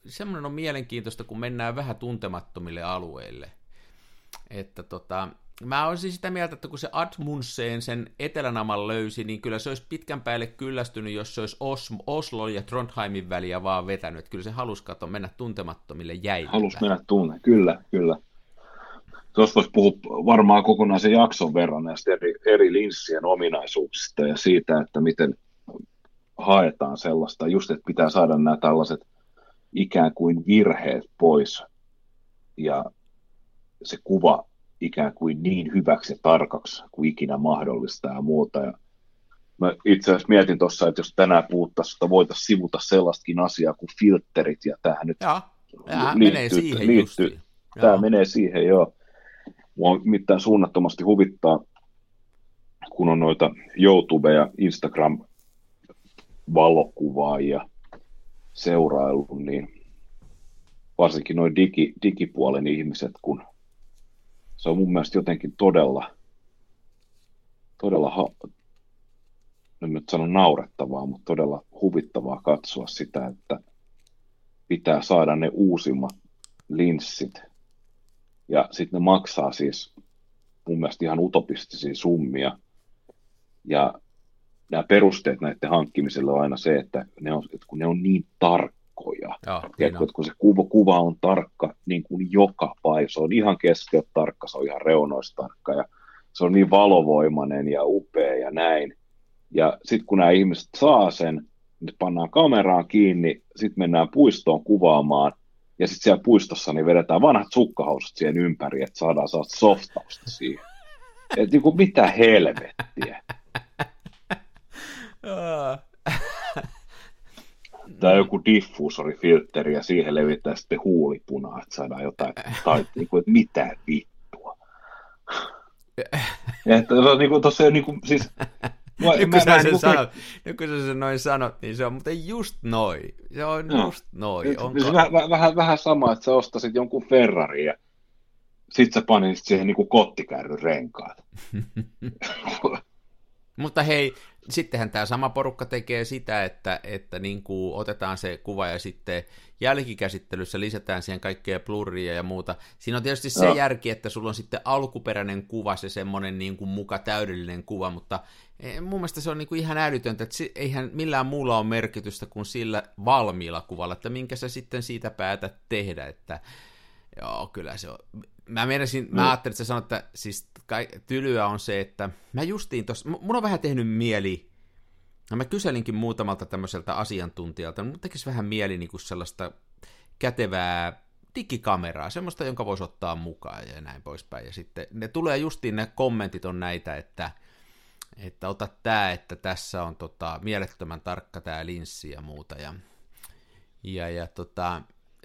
semmoinen on mielenkiintoista, kun mennään vähän tuntemattomille alueille, että mä olisin sitä mieltä, että kun se Admundseen sen Etelänaman löysi, niin kyllä se olisi pitkän päälle kyllästynyt, jos se olisi Oslon ja Trondheimin väliä vaan vetänyt. Että kyllä se halusi mennä tuntemattomille jäille. Halusi mennä tunne, kyllä. Tuossa voisi puhua varmaan kokonaisen jakson verran näistä eri linssien ominaisuuksista ja siitä, että miten haetaan sellaista. Just, että pitää saada nämä tällaiset ikään kuin virheet pois ja se kuva ikään kuin niin hyväksi ja tarkaksi kuin ikinä mahdollista ja muuta. Ja mä itse asiassa mietin tuossa, että jos tänään puhuttaisiin, että voitaisiin sivuta sellaistakin asiaa kuin filterit, ja tämähän nyt liittyy. Tämä menee siihen, joo. Mua mitään suunnattomasti huvittaa, kun on noita YouTube- ja Instagram-valokuvaajia seurailu, niin varsinkin noin digipuolen ihmiset, kun se on mun mielestä jotenkin todella en nyt sano naurettavaa, mutta todella huvittavaa katsoa sitä, että pitää saada ne uusimmat linssit. Ja sitten ne maksaa siis mun mielestä ihan utopistisia summia. Ja nämä perusteet näiden hankkimiselle on aina se, että ne on niin tarkkoja. Tiedätkö, kun se kuva on tarkka niin kuin joka paikka, se on ihan keskeltä tarkka, se on ihan reunoista tarkka ja se on niin valovoimainen ja upea ja näin. Ja sitten kun nämä ihmiset saa sen, niin pannaan kameraan kiinni, sitten mennään puistoon kuvaamaan ja sitten siellä puistossa niin vedetään vanhat sukkahousut siihen ympäri, että saadaan softausta siihen. Että niin kuin mitä helvettiä. Tai joku diffuusorifiltteri ja siihen levitetään sitten huulipunaa, että saadaan jotain niin kuin, että mitä vittua. Että tuossa ei ole niin kuin, siis... Nyt kun sä sen noin sanot, niin se on muuten just noin. Se on just noin. Vähän sama, että sä ostasit jonkun Ferrarin ja sit sä panisit siihen niin kuin kottikärryn renkaat. Mutta hei, sittenhän tämä sama porukka tekee sitä, että niin kuin otetaan se kuva ja sitten jälkikäsittelyssä lisätään siihen kaikkea blurria ja muuta. Siinä on tietysti se järki, että sulla on sitten alkuperäinen kuva, se semmoinen niin kuin muka täydellinen kuva, mutta mun mielestä se on niin kuin ihan älytöntä, että eihän millään muulla ole merkitystä kuin sillä valmiilla kuvalla, että minkä sä sitten siitä päätät tehdä, että joo, kyllä se on. Mä ajattelin, että sä sanoit, että siis tylyä on se, että mä justiin tossa, mun on vähän tehnyt mieli, mä kyselinkin muutamalta tämmöiseltä asiantuntijalta, mun tekisi vähän mieli niin kuin sellaista kätevää digikameraa, semmoista, jonka voisi ottaa mukaan ja näin poispäin, ja sitten ne tulee justiin, ne kommentit on näitä, että ota tää, että tässä on mielettömän tarkka tää linssi ja muuta, ja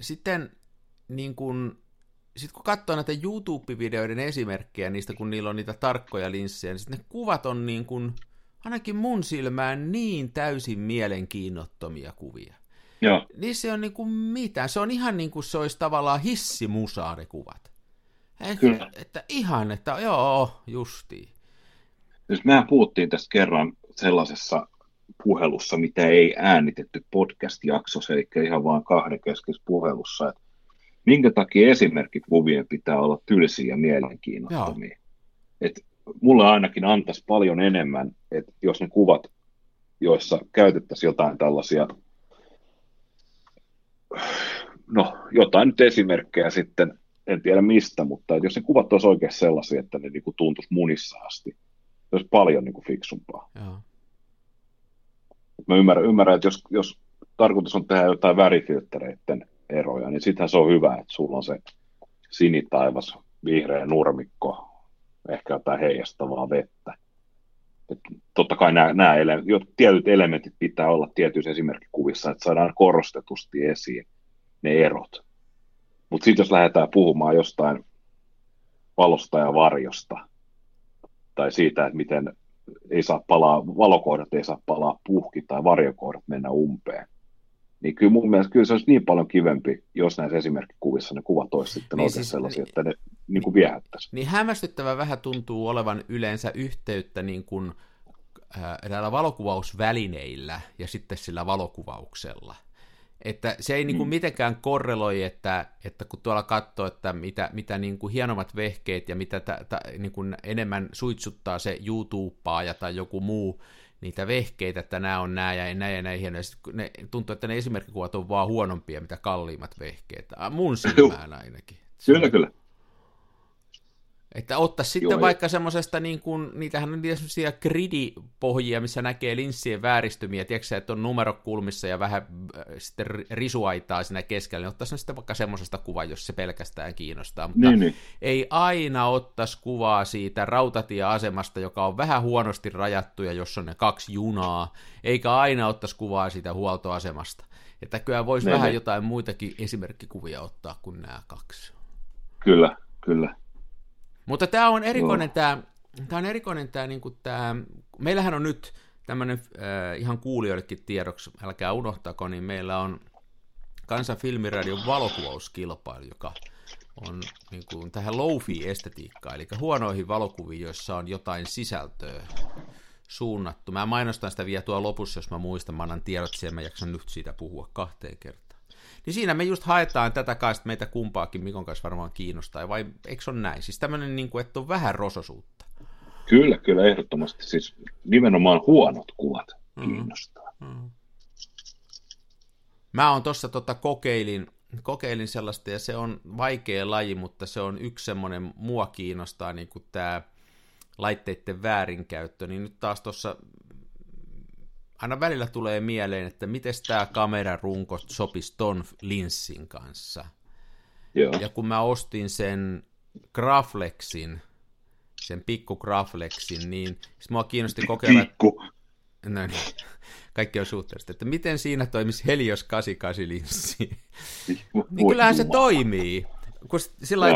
sitten niin kuin sitten kun katsoo näitä YouTube-videoiden esimerkkejä niistä, kun niillä on niitä tarkkoja linssejä, niin sitten ne kuvat on niin kuin, ainakin mun silmään niin täysin mielenkiinnottomia kuvia. Joo. Niissä ei ole niin kuin mitään. Se on ihan niin kuin se olisi tavallaan hissimusaa ne kuvat. Kyllä. Että ihan, että joo, justiin. Nyt mehän puhuttiin tästä kerran sellaisessa puhelussa, mitä ei äänitetty podcast-jaksossa, eli ihan vaan kahdenkeskisessä puhelussa, että minkä takia esimerkit kuvien pitää olla tylsiä ja mielenkiinnottomia. Et mulle ainakin antaisi paljon enemmän, että jos ne kuvat, joissa käytettäisiin jotain tällaisia, no jotain nyt esimerkkejä sitten, en tiedä mistä, mutta jos ne kuvat olisi oikein sellaisia, että ne niinku tuntuisi munissa asti, se olisi paljon niinku fiksumpaa. Jaa. Mä ymmärrän, että jos tarkoitus on tehdä jotain värifilttereiden eroja, niin sittenhän se on hyvä, että sulla on se sinitaivas, vihreä nurmikko, ehkä jotain heijastavaa vettä. Et totta kai nämä tietyt elementit pitää olla tietyissä esimerkkikuvissa, että saadaan korostetusti esiin ne erot. Mutta sitten jos lähdetään puhumaan jostain valosta ja varjosta, tai siitä, että miten valokohdat ei saa palaa puhki tai varjokohdat mennä umpeen, Niin kyllä mun mielestä kyllä se olisi niin paljon kivempi, jos näissä esimerkkikuvissa ne kuvat olisi sitten niin oikein siis, sellaisia, että ne niin kuin viehättäisi. Niin hämmästyttävän vähän tuntuu olevan yleensä yhteyttä niin kuin näillä valokuvausvälineillä ja sitten sillä valokuvauksella. Että se ei niin kuin mitenkään korreloi, että kun tuolla katsoo, että mitä niin kuin hienommat vehkeet ja mitä niin kuin enemmän suitsuttaa se YouTubepaaja tai joku muu niitä vehkeitä, että nämä on nämä ja nämä hienoja. Sitten ne, tuntuu, että ne esimerkkikuvat on vaan huonompia, mitä kalliimmat vehkeet. Mun silmään ainakin. Kyllä. Että ottaisi sitten vaikka semmoisesta, niin kuin, niitähän on semmoisia gridipohjia, missä näkee linssien vääristymiä, tiedätkö sä, että on numerokulmissa ja vähän sitten risuaitaa siinä keskellä, niin ottaisi sitten vaikka semmoisesta kuvaa, jos se pelkästään kiinnostaa, mutta niin. Ei aina ottaisi kuvaa siitä rautatieasemasta, joka on vähän huonosti rajattu ja jossa on ne kaksi junaa, eikä aina ottaisi kuvaa siitä huoltoasemasta, että kyllä voisi vähän jotain muitakin esimerkkikuvia ottaa kuin nämä kaksi. Kyllä. Mutta tämä on erikoinen, tämä meillähän on nyt tämmöinen ihan kuulijoillekin tiedoksi, älkää unohtako, niin meillä on Kansan filmiradion valokuvauskilpailu, joka on niin kuin tähän low-fi-estetiikkaan, eli huonoihin valokuviin, joissa on jotain sisältöä suunnattu. Mä mainostan sitä vielä tuolla lopussa, jos mä muistan, mä annan tiedot siellä, mä jaksan nyt siitä puhua 2 kertaa. Niin siinä me just haetaan tätä kai, että meitä kumpaakin Mikon kanssa varmaan kiinnostaa, vai eikö se ole näin? Siis tämmöinen, niin kuin, että on vähän rososuutta. Kyllä, ehdottomasti. Siis nimenomaan huonot kuvat kiinnostaa. Mm-hmm. Mä oon tuossa kokeilin sellaista, ja se on vaikea laji, mutta se on yksi semmoinen, mua kiinnostaa, niin kuin tämä laitteiden väärinkäyttö, niin nyt taas tuossa... Aina välillä tulee mieleen, että miten tämä kamerarunko sopisi ton linssin kanssa. Joo. Ja kun mä ostin sen Graflexin, sen pikku Graflexin, niin siis mua kiinnosti kokeilla... Pikku. No niin, kaikki on suhteellista. Että miten siinä toimisi Helios 8x8-linssi? Niin kyllähän se toimii. Kun silloin,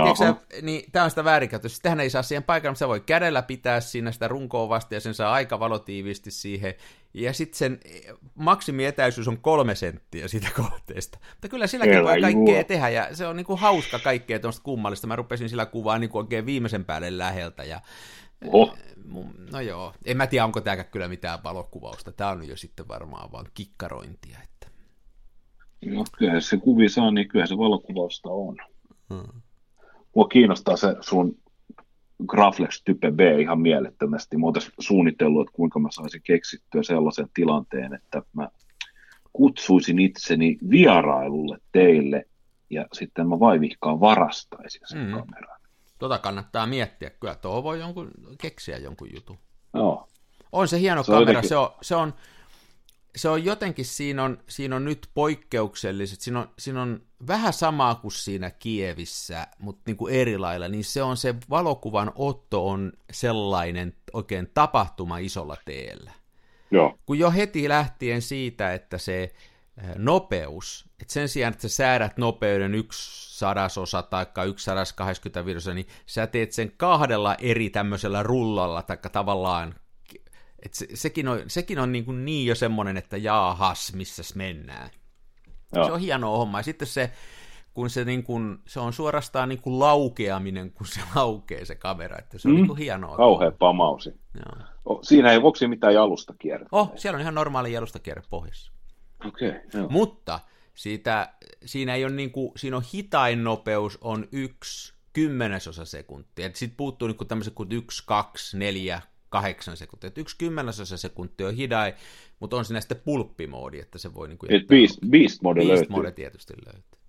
niin tämä on sitä väärinkäyttöä. Sitähän ei saa siihen paikalle, mutta se voi kädellä pitää siinä sitä runkoa vasta, ja sen saa aika valotiivisti siihen. Ja sitten sen maksimietäisyys on 3 senttiä siitä kohteesta. Mutta kyllä silläkin voi kaikkea tehdä, ja se on niinku hauska kaikkea tuommoista kummallista. Mä rupesin sillä kuvaa niinku oikein viimeisen päälle läheltä. Ja... No joo, en mä tiedä, onko tääkään kyllä mitään valokuvausta. Tämä on jo sitten varmaan vaan kikkarointia. Että... No, kyllähän se kuvi saa, niin kyllähän se valokuvausta on. Mua kiinnostaa se sun Graflex-type B ihan mielettömästi. Mä oon tässä suunnitellut, että kuinka mä saisin keksittyä sellaisen tilanteen, että mä kutsuisin itseni vierailulle teille ja sitten mä vaivihkaan varastaisin sen kameran. Tota kannattaa miettiä. Kyllä tuohon voi keksiä jonkun jutun. No. On se hieno se kamera. Jotenkin... Se on jotenkin, siinä on nyt poikkeukselliset, siinä on vähän samaa kuin siinä Kievissä, mutta niin kuin eri lailla, niin se valokuvan otto on sellainen oikein tapahtuma isolla teellä. Joo. Kun jo heti lähtien siitä, että se nopeus, että sen sijaan, että sä säädät nopeuden 1/100 tai 1/125, niin sä teet sen 2 eri tämmöisellä rullalla tai tavallaan. Et sekin on niin jo semmoinen, että jaahas, missäs mennään. Joo. Se on hienoa homma. Ja sitten se on suorastaan niin kuin laukeaminen, kun se laukee se kamera. Että se on niin kuin hienoa. Kauhea pamausi. Siinä ei ole mitään jalostakierrettä. Siellä on ihan normaali jalostakierre pohjassa. Okay, mutta siinä on hitain nopeus on 1/10 sekuntia. Sitten puuttuu niin kuin tämmöiset kuin 1, 2, 4, 8 sekuntia. Että 1/10 sekuntia on hidai, mutta on siinä sitten pulppimoodi, että se voi... Beast mode tietysti löytyy.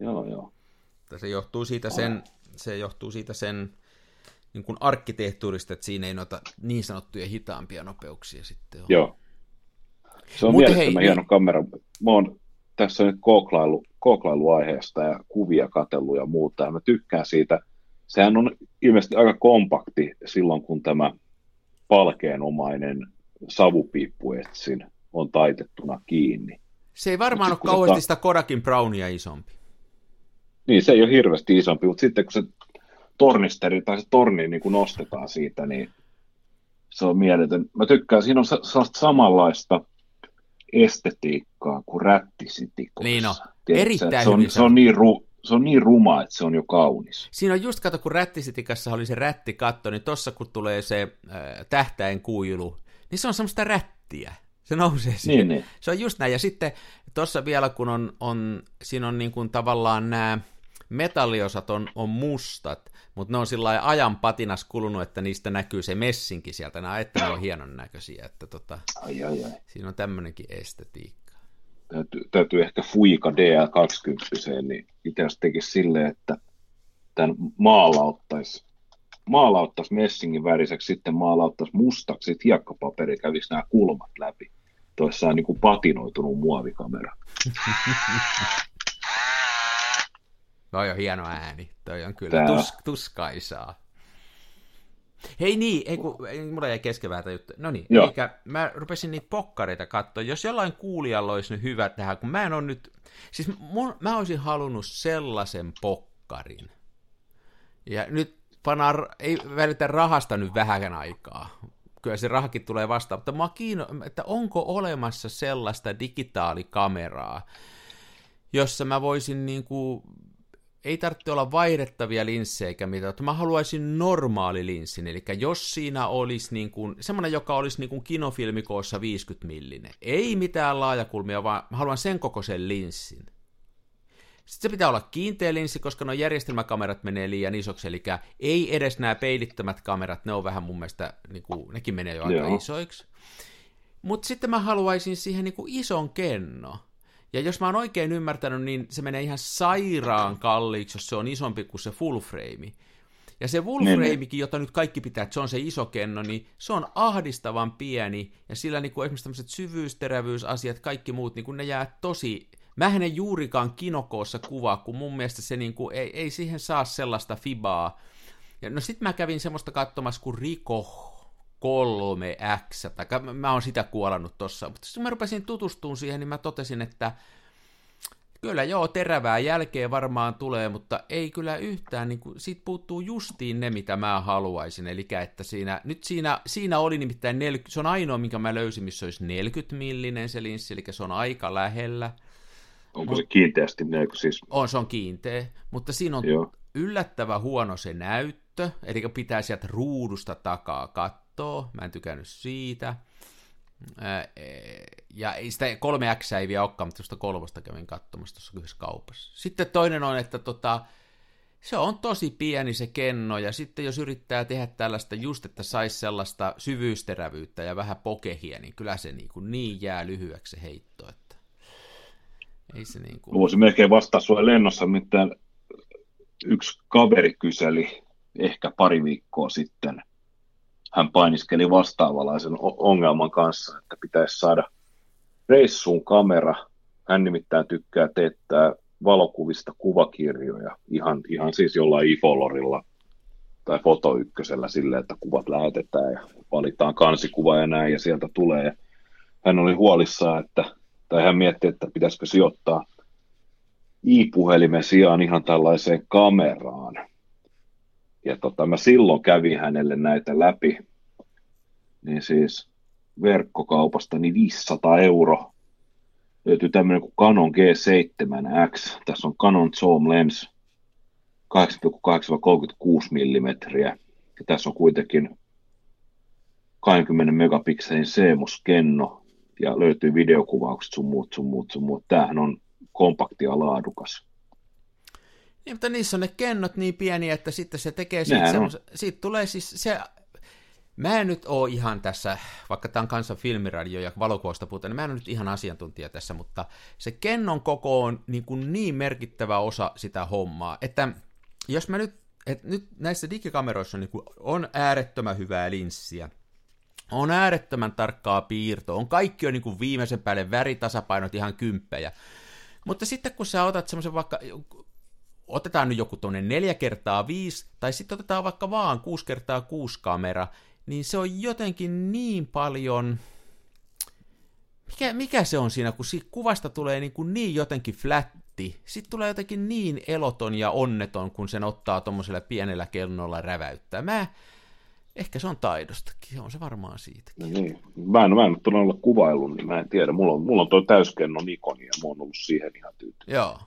Joo. Se johtuu siitä sen niin kuin arkkitehtuurista, että siinä ei noita niin sanottuja hitaampia nopeuksia sitten ole. Joo. Se on mielettömän hieno kamera. Mä oon tässä nyt kooklailuaiheesta ja kuvia katsellut ja muuta, ja mä tykkään siitä. Sehän on ilmeisesti aika kompakti silloin, kun tämä palkeenomainen savupiippuetsin on taitettuna kiinni. Se ei varmaan ole kauheasti sitä Kodakin Brownia isompi. Niin, se ei ole hirveästi isompi, mutta sitten kun se tornisteri tai se torni niin kun nostetaan siitä, niin se on mieletön. Mä tykkään, siinä on samanlaista estetiikkaa. tikkaa kuin rättisi tikussa. Niin on, erittäin hyvin. Se on niin ruma, että se on jo kaunis. Siinä on just, kato, kun rättisitikassa oli se rättikatto, niin tossa kun tulee se tähtäin kuilu, niin se on semmoista rättiä. Se nousee siihen. Niin. Se on just näin. Ja sitten tuossa vielä, kun siinä on niin kuin tavallaan nämä metalliosat on mustat, mutta ne on sillä lailla ajan patinas kulunut, että niistä näkyy se messinki sieltä. Nämä että ne on hienon näköisiä. Että ai. Siinä on tämmöinenkin estetiikka. Täytyy ehkä Fujica DL100, niin itse asiassa tekisi silleen, että tämän maalauttaisi messingin väriseksi, sitten maalauttaisi mustaksi, sitten hiekkapaperi kävisi nämä kulmat läpi. Toissaan niin kuin patinoitunut muovikamera. Toi on hieno ääni, toi on kyllä tuskaisaa. Hei niin, mulla jäi kesken vähän juttu. No niin, eikä, mä rupesin niitä pokkareita katsoa, jos jollain kuulijalla olisi nyt hyvä tähän, kun mä en ole nyt, siis mä olisin halunnut sellaisen pokkarin, ja nyt pannaan, ei välitä rahasta nyt vähän aikaa, kyllä se rahakin tulee vastaan, mutta mä että onko olemassa sellaista digitaalikameraa, jossa mä voisin niinku, ei tarvitse olla vaihdettavia linssejä eikä mitään, mutta mä haluaisin normaali linssin, eli jos siinä olisi niin kuin, semmoinen, joka olisi niin kuin kinofilmikoossa 50mm, ei mitään laajakulmia, vaan mä haluan sen kokoisen linssin. Sitten se pitää olla kiinteä linssi, koska nuo järjestelmäkamerat menee liian isoksi, eli ei edes nämä peilittömät kamerat, ne on vähän mun mielestä, niin kuin, nekin menee jo aika isoiksi. Mutta sitten mä haluaisin siihen niin kuin ison kennon. Ja jos mä oon oikein ymmärtänyt, niin se menee ihan sairaan kalliiksi, jos se on isompi kuin se full frame. Ja se full framekin, jota nyt kaikki pitää, että se on se iso kenno, niin se on ahdistavan pieni, ja sillä niin kuin esimerkiksi tämmöiset syvyysterävyysasiat, kaikki muut, niin kun ne jää tosi... Mähän en juurikaan kinokoossa kuvaa, kun mun mielestä se niin kuin ei siihen saa sellaista fibaa. Ja no sit mä kävin semmoista katsomassa kuin Ricoh 3x, tai mä oon sitä kuolannut tossa, mutta sitten mä rupesin tutustumaan siihen, niin mä totesin, että kyllä joo, terävää jälkeä varmaan tulee, mutta ei kyllä yhtään, niin kuin, siitä puuttuu justiin ne, mitä mä haluaisin, eli että siinä oli nimittäin, se on ainoa, minkä mä löysin, missä olisi 40mm se linssi, eli se on aika lähellä. Onko se kiinteästi näkö siis? On, se on kiinteä, mutta siinä on yllättävän huono se näyttö, eli pitää sieltä ruudusta takaa katsoa. Mä en tykännyt siitä. Ja sitä 3x ei vielä olekaan, mutta sitä 3 kävin katsomassa tuossa yhdessä kaupassa. Sitten toinen on, että se on tosi pieni se kenno, ja sitten jos yrittää tehdä tällaista just, että saisi sellaista syvyysterävyyttä ja vähän pokehia, niin kyllä se niin jää lyhyeksi se heitto. Että ei se niin kuin... Voisin melkein vastaa sulle lennossa, mitään yksi kaveri kyseli ehkä pari viikkoa sitten. Hän painiskeli vastaavanlaisen ongelman kanssa, että pitäisi saada reissuun kamera. Hän nimittäin tykkää teettää valokuvista kuvakirjoja ihan siis jollain ifolorilla tai fotoykkösellä silleen, että kuvat lähetetään ja valitaan kansikuva ja näin ja sieltä tulee. Hän oli huolissaan, tai hän mietti, että pitäisikö sijoittaa i-puhelimen sijaan ihan tällaiseen kameraan. Ja mä silloin kävin hänelle näitä läpi, niin siis verkkokaupasta niin 500 € löytyy tämmöinen kuin Canon G7X, tässä on Canon Zoom Lens 8,8-36 mm, ja tässä on kuitenkin 20 megapikselin CMOS-kenno, ja löytyy videokuvaukset sun muut, tämähän on kompakti ja laadukas. Niin, mutta niissä on ne kennot niin pieniä, että sitten se tekee siitä tulee siis se, mä en nyt ole ihan tässä, vaikka tämä on Kansan filmiradio ja valokuvausta puhutaan, niin mä en ole nyt ihan asiantuntija tässä, mutta se kennon koko on niin merkittävä osa sitä hommaa, että jos mä nyt näissä digikameroissa on äärettömän hyvää linssiä, on äärettömän tarkkaa piirtoa, on kaikki on viimeisen päälle väritasapainot ihan kymppejä, mutta sitten kun sä otat semmoisen vaikka... Otetaan nyt joku tuonne 4x5, tai sitten otetaan vaikka vaan 6x6 kamera, niin se on jotenkin niin paljon... Mikä se on siinä, kun siitä kuvasta tulee niin jotenkin flätti, sitten tulee jotenkin niin eloton ja onneton, kun sen ottaa tuommoisella pienellä kellolla räväyttää. Mä Ehkä se on taidostakin, on se varmaan siitäkin. No niin. Mä en ole olla kuvaillut, niin mä en tiedä. Mulla on toi täyskennon ikoni ja mä oon ollut siihen ihan tyytyväinen. Joo,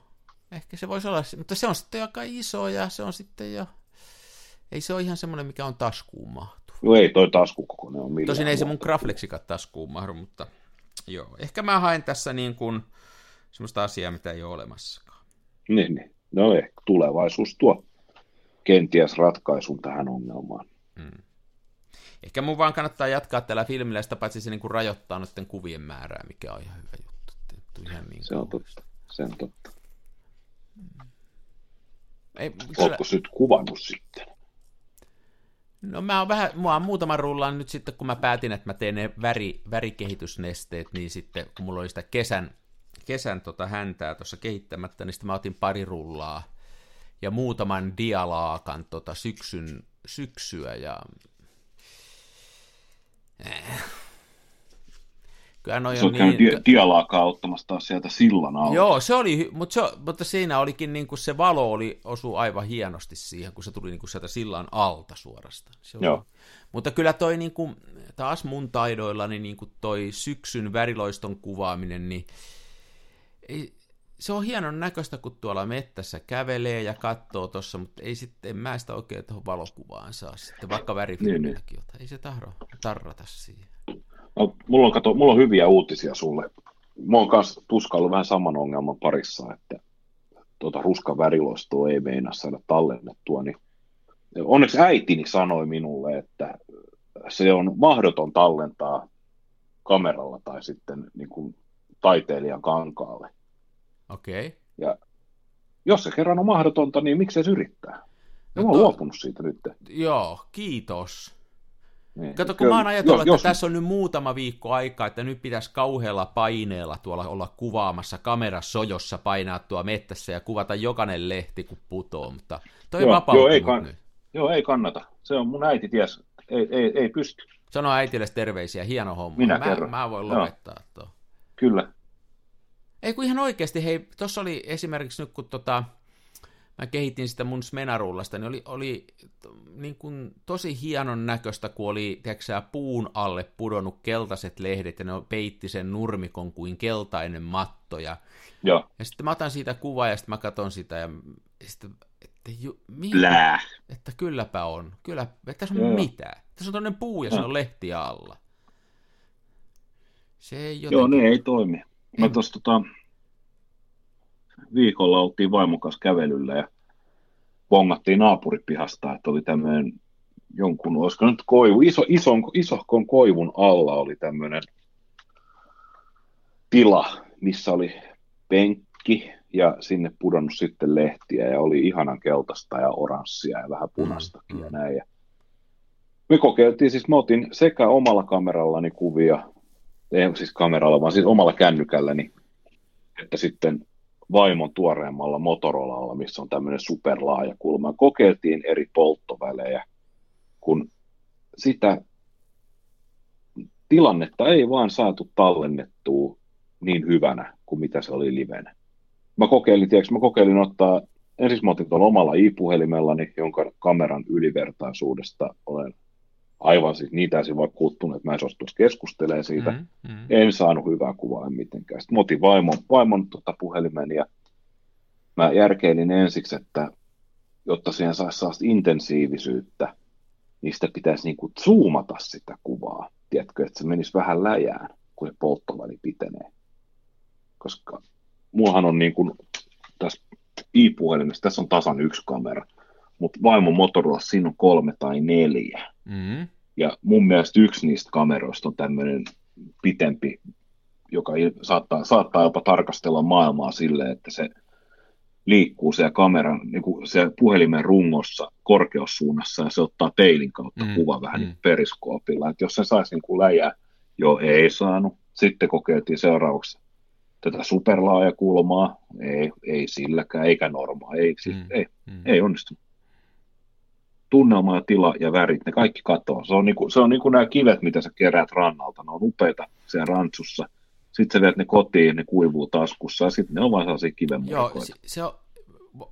ehkä se voisi olla, mutta se on sitten aika iso ja se on sitten jo, ei se ole ihan semmoinen, mikä on taskuun mahtuva. Joo, ei toi taskukokoinen ole millään. Tosin ei se mun Graflexikaan taskuun mahdu, mutta joo. Ehkä mä haen tässä niin kuin semmoista asiaa, mitä ei ole olemassakaan. Niin. No ehkä tulevaisuus tuo kenties ratkaisun tähän ongelmaan. Hmm. Ehkä mun vaan kannattaa jatkaa tällä filmillä, sitä paitsi se niinku rajoittaa noiden kuvien määrää, mikä on ihan hyvä juttu. Se on totta. Oletko nyt kuvannut sitten? No mä oon muutaman rullaan nyt sitten, kun mä päätin, että mä teen ne värikehitysnesteet, niin sitten kun mulla oli sitä kesän häntää tuossa kehittämättä, niin sitten mä otin pari rullaa ja muutaman dialaakan syksyä ja kyllä noin on niin dialaakaa ottamassa taas sieltä sillan alla. Joo, se oli, mutta siinä olikin niin kuin se valo osui aivan hienosti siihen, kun se tuli niin kuin sieltä sillan alta suorastaan. Joo. Mutta kyllä toi niin kuin, taas mun taidoillani niin kuin toi syksyn väriloiston kuvaaminen, niin ei, se on hienon näköistä, kun tuolla mettässä kävelee ja katsoo tuossa, mutta ei sitten, en mä sitä oikein tuohon valokuvaan saa sitten, vaikka värifilmilläkin jotain. Ei se tarrata siihen. No, mulla on hyviä uutisia sulle. Mä oon kanssa tuskaillut vähän saman ongelman parissa, että ruskan väriloistoa ei meinaa saada tallennettua. Niin onneksi äitini sanoi minulle, että se on mahdoton tallentaa kameralla tai sitten niin kuin taiteilijan kankaalle. Okei. Okay. Ja jos se kerran on mahdotonta, niin miksei se yrittää? No mä oon luopunut siitä nyt. Joo, kiitos. Niin. Kato, kun mä oon ajatellut, että tässä on nyt muutama viikko aikaa, että nyt pitäisi kauhealla paineella tuolla olla kuvaamassa kamerasojossa, painaa tuo mettässä ja kuvata jokainen lehti, kun putoo, mutta toi on vapautunut nyt. Joo, ei kannata. Se on mun äiti ties. Ei pysty. Sano äitille terveisiä, hieno homma. Mä voin lopettaa tuo. Kyllä. Ei kun ihan oikeasti, hei, tuossa oli esimerkiksi nyt, kun mä kehitin sitä mun Smena-rullasta, niin oli niin kuin tosi hienon näköistä, kun oli puun alle pudonnut keltaiset lehdet, ja ne peitti sen nurmikon kuin keltainen matto, ja sitten mä otan siitä kuvaa, ja sitten mä katson sitä, ja sitten, että kylläpä on, että tässä on mitään, tässä on tuollainen puu, ja se on lehti alla. Se ei jotenkin... Joo, ne ei toimi. Mä tuossa viikolla oltiin vaimon kanssa kävelyllä ja bongattiin naapuripihasta, että oli tämmöinen jonkun, olisiko nyt koivu, isohkon koivun alla oli tämmöinen tila, missä oli penkki ja sinne pudonnut sitten lehtiä ja oli ihanan keltaista ja oranssia ja vähän punaistakin ja näin. Ja me kokeiltiin, siis mä otin sekä omalla kamerallani kuvia, ei siis kameralla, vaan siis omalla kännykälläni, että sitten vaimon tuoreemmalla Motorolalla, missä on tämmöinen superlaajakulma. Kokeiltiin eri polttovälejä, kun sitä tilannetta ei vaan saatu tallennettua niin hyvänä kuin mitä se oli livenä. Mä kokeilin ottaa, ensin mä otin tuolla omalla i-puhelimellani, jonka kameran ylivertaisuudesta olen aivan siis niin täysin vakuuttunut, että mä en suostuisi keskustelemaan siitä. En saanut hyvää kuvaa mitenkään. Sitten mä otin vaimon puhelimen ja mä järkeilin ensiksi, että jotta siihen saisi intensiivisyyttä, niin sitä pitäisi niin kuin zoomata sitä kuvaa. Tiedätkö, että se menisi vähän läjään, kun se polttoväli pitenee. Koska mullahan on niin kuin tässä i-puhelimessa, tässä on tasan yksi kamera. Mutta vaimon Motorola, siinä on 3 tai 4. Ja mun mielestä yksi niistä kameroista on tämmöinen pitempi, joka saattaa jopa tarkastella maailmaa silleen, että se liikkuu siellä kameran, niin kuin siellä puhelimen rungossa korkeussuunnassa ja se ottaa peilin kautta kuva vähän niin periskoopilla. Et jos sen saisi niin kuin läjää, ei saanut. Sitten kokeiltiin seuraavaksi tätä superlaajakulmaa, ei silläkään, eikä normaa, ei onnistu. Tunnelma ja tila ja värit, ne kaikki katoaa. Se on niinku nämä kivet, mitä sä keräät rannalta, ne on upeita siellä rantsussa. Sitten sä viet ne kotiin, ne kuivuu taskussa ja sitten ne on vaan sellaisia kiven muokoita. Joo,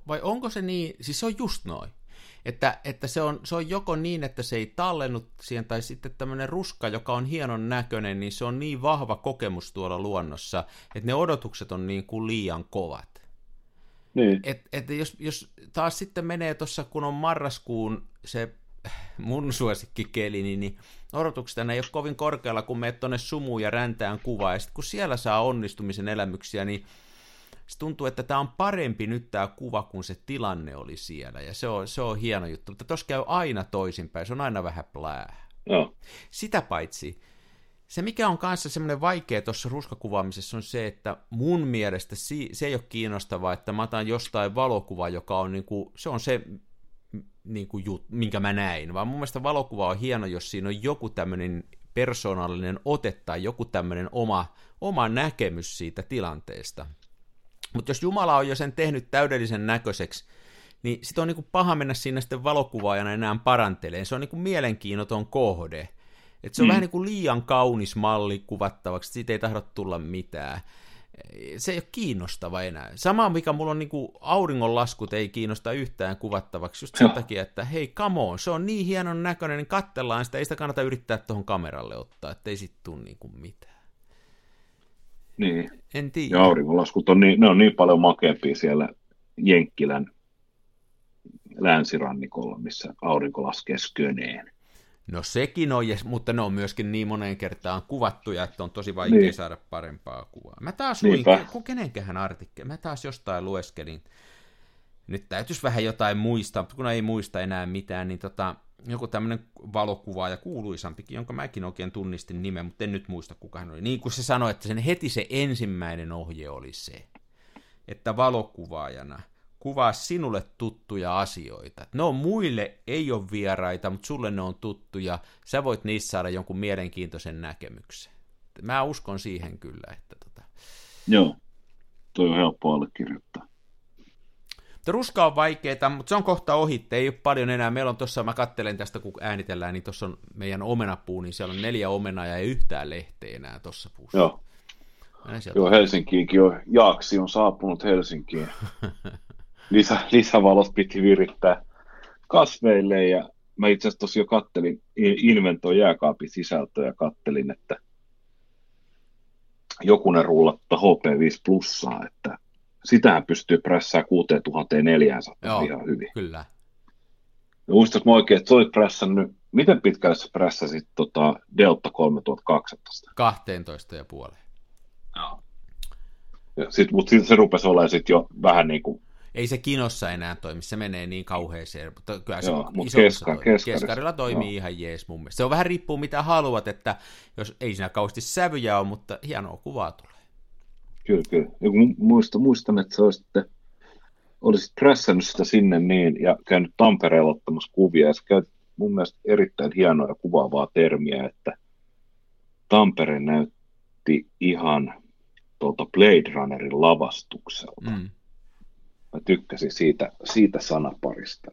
vai onko se niin, siis se on just noin. Että se on joko niin, että se ei tallennu siihen, tai sitten tämmöinen ruska, joka on hienon näköinen, niin se on niin vahva kokemus tuolla luonnossa, että ne odotukset on niin kuin liian kovat. Niin. Että jos taas sitten menee tuossa, kun on marraskuun se mun suosikkikeli, niin odotukset ei ole kovin korkealla, kun menet tuonne sumuun ja räntään kuvaa, ja sitten kun siellä saa onnistumisen elämyksiä, niin se tuntuu, että tämä on parempi nyt tämä kuva, kun se tilanne oli siellä, ja se on hieno juttu, mutta tuossa käy aina toisinpäin, se on aina vähän plää. No. Sitä paitsi, se mikä on kanssa semmoinen vaikea tuossa ruskakuvaamisessa on se, että mun mielestä se ei ole kiinnostavaa, että mä otan jostain valokuva, joka on niinku, se on se, niinku minkä mä näin, vaan mun mielestä valokuva on hieno, jos siinä on joku tämmöinen persoonallinen ote tai joku tämmöinen oma näkemys siitä tilanteesta. Mutta jos Jumala on jo sen tehnyt täydellisen näköiseksi, niin sit on niinku paha mennä siinä sitten valokuvaajana enää paranteleen. Se on niinku mielenkiinnoton kohde. Et se on vähän niinku liian kaunis malli kuvattavaksi, siitä ei tahdo tulla mitään. Se ei ole kiinnostava enää. Sama, mikä mulla on niinku auringonlaskut ei kiinnosta yhtään kuvattavaksi, just sen takia, että hei, come on, se on niin hienon näköinen, niin katsellaan sitä, ei sitä kannata yrittää tuohon kameralle ottaa, ettei sit tule niinku mitään. Niin. En tiedä. Ja auringonlaskut on niin, ne on niin paljon makeampia siellä Jenkkilän länsirannikolla, missä aurinko laskee sköneen. No sekin on, mutta ne on myöskin niin moneen kertaan kuvattuja, että on tosi vaikea saada parempaa kuvaa. Mä taas luin, kun kenenkähän artikkeli, mä taas jostain lueskelin. Nyt täytyisi vähän jotain muistaa, kun ei muista enää mitään, niin joku tämmöinen valokuvaaja kuuluisampikin, jonka mäkin oikein tunnistin nimen, mutta en nyt muista kuka hän oli. Niin kuin se sanoi, että sen heti se ensimmäinen ohje oli se, että valokuvaajana kuvaa sinulle tuttuja asioita. No muille ei ole vieraita, mutta sulle ne on tuttuja. Sä voit niissä saada jonkun mielenkiintoisen näkemyksen. Mä uskon siihen kyllä, että Joo, toi on helppo allekirjoittaa. Ruska on vaikeaa, mutta se on kohta ohitte, ei ole paljon enää. Meillä on tuossa, mä katselen tästä, kun äänitellään, niin tuossa on meidän omenapuu, niin siellä on 4 omenaa ja ei yhtään lehteä enää tuossa puussa. Joo, Helsinkiinkin on, Jaaksi on saapunut Helsinkiin. Lisävalot piti virittää kasveille, ja mä itse asiassa tosiaan kattelin Inventoin jääkaapin sisältöä ja kattelin, että jokunen rullatta HP5+, että sitähän pystyy prässää 6400 ihan hyvin. Kyllä. Ja muistatko mä oikein, että sä olit prässännyt, miten pitkälle sä prässäsit Delta 3200? 12,5. Joo. Mutta sitten se rupesi olemaan sitten jo vähän niin kuin... Ei se kinossa enää toimi, se menee niin kauheeseen, mutta kyllä se keskarilla toimii ihan jees mun mielestä. Se on vähän riippuu mitä haluat, että jos ei siinä kauheasti sävyjä ole, mutta hienoa kuvaa tulee. Kyllä. Muistan, että sä olisit prässännyt sitä sinne niin ja käynyt Tampereella ottamassa kuvia. Ja sä käytit mun mielestä erittäin hienoa ja kuvaavaa termiä, että Tampere näytti ihan Blade Runnerin lavastukselta. Mä tykkäsin siitä sanaparista.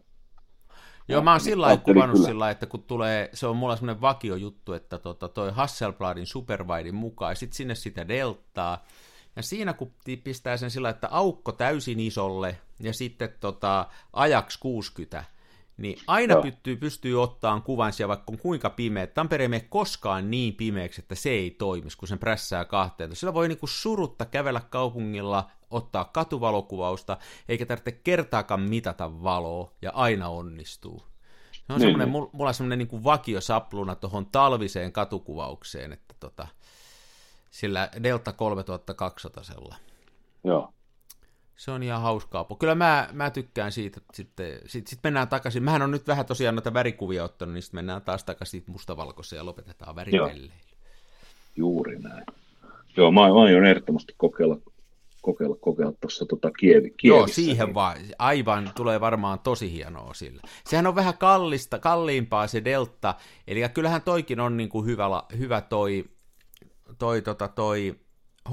Joo, mä oon sillä lailla kuvannut sillä, että kun tulee, se on mulla semmoinen vakio juttu, että toi Hasselbladin Superwiden mukaan, ja sitten sinne sitä deltaa, ja siinä kun pistää sen sillä, että aukko täysin isolle ja sitten ajaksi 60, niin aina pystyy ottaan kuvan siellä, vaikka on kuinka pimeä. Tampere ei mene koskaan niin pimeäksi, että se ei toimisi, kun sen prässää 12. Sillä voi niinku surutta kävellä kaupungilla, ottaa katuvalokuvausta, eikä tarvitse kertaakaan mitata valoa, ja aina onnistuu. Se on mulla on semmoinen niinku vakiosapluna tuohon talviseen katukuvaukseen, että sillä Delta 3200. Joo. Se on ihan hauskaa. Kyllä mä tykkään siitä. Sitten mennään takaisin. Mähän on nyt vähän tosiaan noita värikuvia ottanut, niin sitten mennään taas takaisin mustavalkoiseen ja lopetetaan värivelleille. Juuri näin. Joo, mä aion ehdottomasti kokeilla tuossa Kievissä. Joo, siihen niin. Vaan. Aivan, tulee varmaan tosi hienoa sillä. Sehän on vähän kalliimpaa se Delta, eli kyllähän toikin on niin kuin hyvä toi HP5,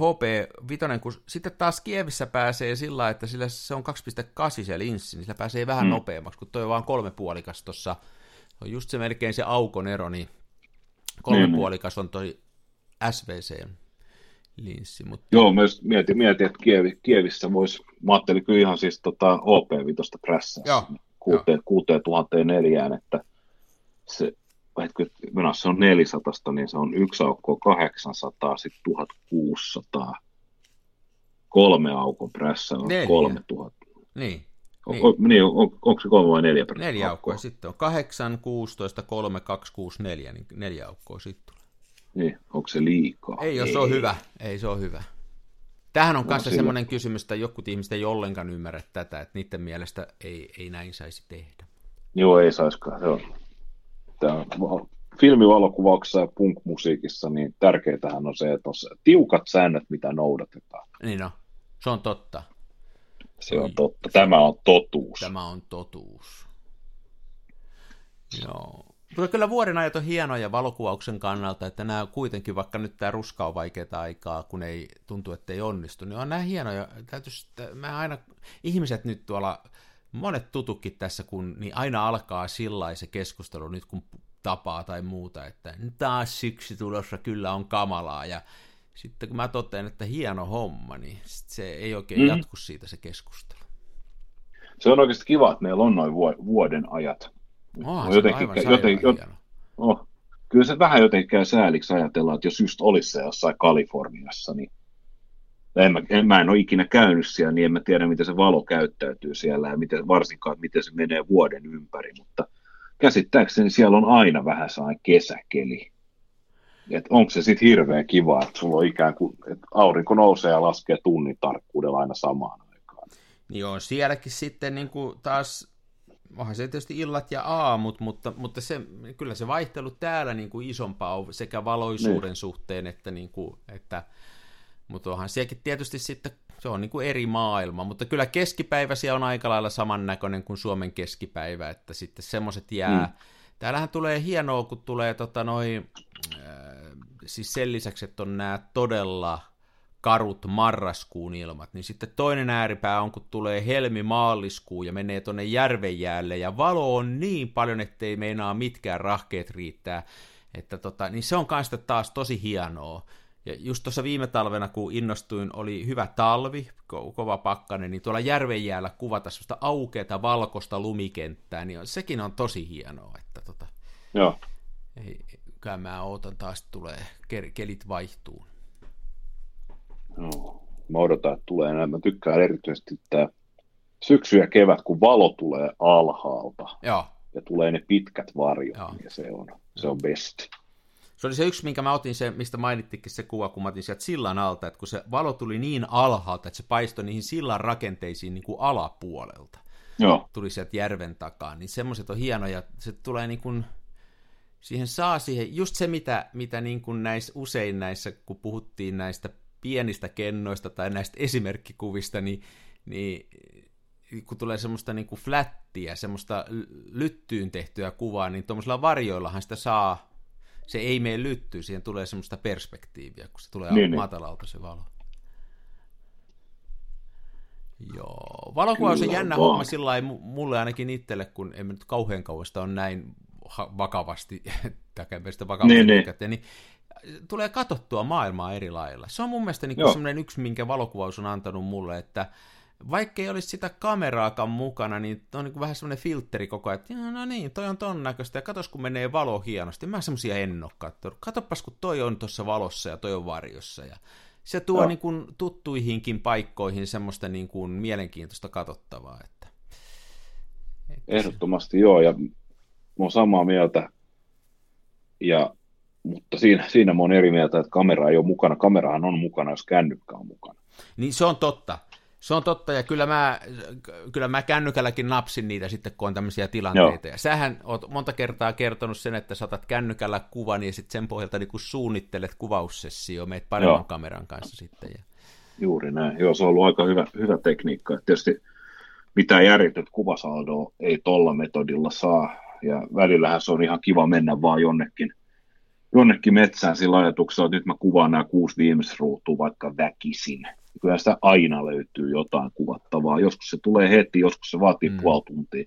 kun sitten taas Kievissä pääsee sillä lailla, että sillä se on 2.8 se linssi, niin sillä pääsee vähän nopeammaksi, kun toi on vaan 3,5 tuossa. On just se melkein se aukon ero, niin 3,5 on toi SVC-linssi. Mutta... Joo, mä just mietin, että Kievissä voisi, mä ajattelin kyllä ihan siis HP5 prässää. Joo. 6004, että se, jos se on 400, niin se on yksi aukko 800, sitten 1600, kolme aukko prässä on 3000. Niin. Niin, onko se 3 vai 4 prässä? 4 aukkoa sitten on 8, 16, 3, 2, 6, 4, niin 4 aukkoa sitten tulee. Niin, onko se liikaa? Ei, jos se on hyvä. Ei, se on hyvä. Tämähän on kanssa semmoinen kysymys, että jotkut ihmiset ei ollenkaan ymmärrä tätä, että niiden mielestä ei näin saisi tehdä. Joo, ei saisikaan. Se on. Filmivalokuvauksessa ja punk-musiikissa niin tärkeintähän on se, että on tiukat säännöt, mitä noudatetaan. Niin on, se on totta. Se on totta. Tämä on totuus. Tämä on totuus. Joo. Mutta kyllä vuodenajat on hienoja valokuvauksen kannalta, että nämä kuitenkin, vaikka nyt tämä ruska on vaikeaa aikaa, kun ei tuntuu, että ei onnistu, niin on nämä hienoja. Mä aina, ihmiset nyt tuolla, monet tutukin tässä, kun niin aina alkaa sillä se keskustelu nyt, kun tapaa tai muuta, että taas syksy tulossa kyllä on kamalaa, ja sitten kun mä totean, että hieno homma, niin se ei oikein jatku siitä se keskustelu. Se on oikeasti kiva, että meillä on noin vuoden ajat. No, kyllä se vähän jotenkin käy sääliksi ajatellaan, että jos just olisi se jossain Kaliforniassa, niin mä en ole ikinä käynyt siellä, niin en mä tiedä, miten se valo käyttäytyy siellä ja miten, varsinkaan, miten se menee vuoden ympäri, mutta käsittääkseni siellä on aina vähän sellainen kesäkeli. Että onko se sitten hirveän kiva, että sulla on ikään kuin, että aurinko nousee ja laskee tunnin tarkkuudella aina samaan aikaan. Joo, sielläkin sitten niin kuin taas, onhan se tietysti illat ja aamut, mutta se, kyllä se vaihtelu täällä niin kuin isompaa on sekä valoisuuden suhteen, että, niin kuin, että mutta onhan sielläkin tietysti sitten, se on niin kuin eri maailma, mutta kyllä keskipäivä siellä on aika lailla samannäköinen kuin Suomen keskipäivä, että sitten semmoiset jää. Täällähän tulee hienoa, kun tulee siis sen lisäksi, että on nämä todella karut marraskuun ilmat, niin sitten toinen ääripää on, kun tulee helmi-maaliskuu ja menee tuonne järvenjäälle, ja valo on niin paljon, ettei meinaa mitkään rahkeet riittää, että niin se on kanssa taas tosi hienoa. Ja just tuossa viime talvena, kun innostuin, oli hyvä talvi, kova pakkanen, niin tuolla järvenjäällä kuvata sellaista aukeata valkoista lumikenttää, niin sekin on tosi hienoa, että Joo. Ei, kyllä mä ootan taas, tulee kelit vaihtuu. No, mä odotan, että tulee enää. Mä tykkään erityisesti tämä syksy ja kevät, kun valo tulee alhaalta. Joo. Ja tulee ne pitkät varjot, Joo. ja se on best. Se oli se yksi, minkä mä otin, se, mistä mainittikin se kuva, kun mä otin sieltä sillan alta, että kun se valo tuli niin alhaalta, että se paistoi niihin sillan rakenteisiin niin kuin alapuolelta. Joo. Tuli sieltä järven takaa, niin semmoiset on hienoja. Se tulee niin kuin, siihen just se, mitä niin kuin usein näissä, kun puhuttiin näistä pienistä kennoista tai näistä esimerkkikuvista, niin kun tulee semmoista niin kuin flättiä, semmoista lyttyyn tehtyä kuvaa, niin tuommoisilla varjoillahan sitä saa, se ei mene lyttyyn, siihen tulee semmoista perspektiiviä, kun se tulee matalalta se valo. Joo, valokuvaus on jännä homma sillä lailla, mulle ainakin itselle, kun en nyt kauhean kauasta on näin vakavasti, niin tulee katsottua maailmaa eri lailla. Se on mun mielestä niin semmoinen yksi, minkä valokuvaus on antanut mulle, että vaikka ei olisi sitä kameraakaan mukana, niin on niin vähän semmoinen filtteri koko ajan, että no niin, toi on ton näköistä, ja katos kun menee valo hienosti, mä semmoisia en ole katsonut. Katsopas kun toi on tuossa valossa ja toi on varjossa, ja se tuo niin kuin tuttuihinkin paikkoihin semmoista niin kuin mielenkiintoista katsottavaa. Että ehdottomasti joo, ja mä oon samaa mieltä, mutta siinä mä oon eri mieltä, että kamera ei ole mukana. Kamerahan on mukana, jos kännykkä on mukana. Niin se on totta. Se on totta, ja kyllä mä kännykälläkin napsin niitä sitten, kun on tämmöisiä tilanteita. Joo. Ja sähän oot monta kertaa kertonut sen, että saatat kännykällä kuvan, ja sitten sen pohjalta niin kun suunnittelet kuvaussessio, meet paremman kameran kanssa sitten. Ja juuri näin. Joo, se on ollut aika hyvä tekniikka. Et tietysti mitään järjetöntä kuvasaldoa ei tolla metodilla saa, ja välillähän se on ihan kiva mennä vaan jonnekin metsään sillä ajatuksella, että nyt mä kuvaan nämä 6 viimeisruutua vaikka väkisin. Kyllä sitä aina löytyy jotain kuvattavaa. Joskus se tulee heti, joskus se vaatii puoli tuntia.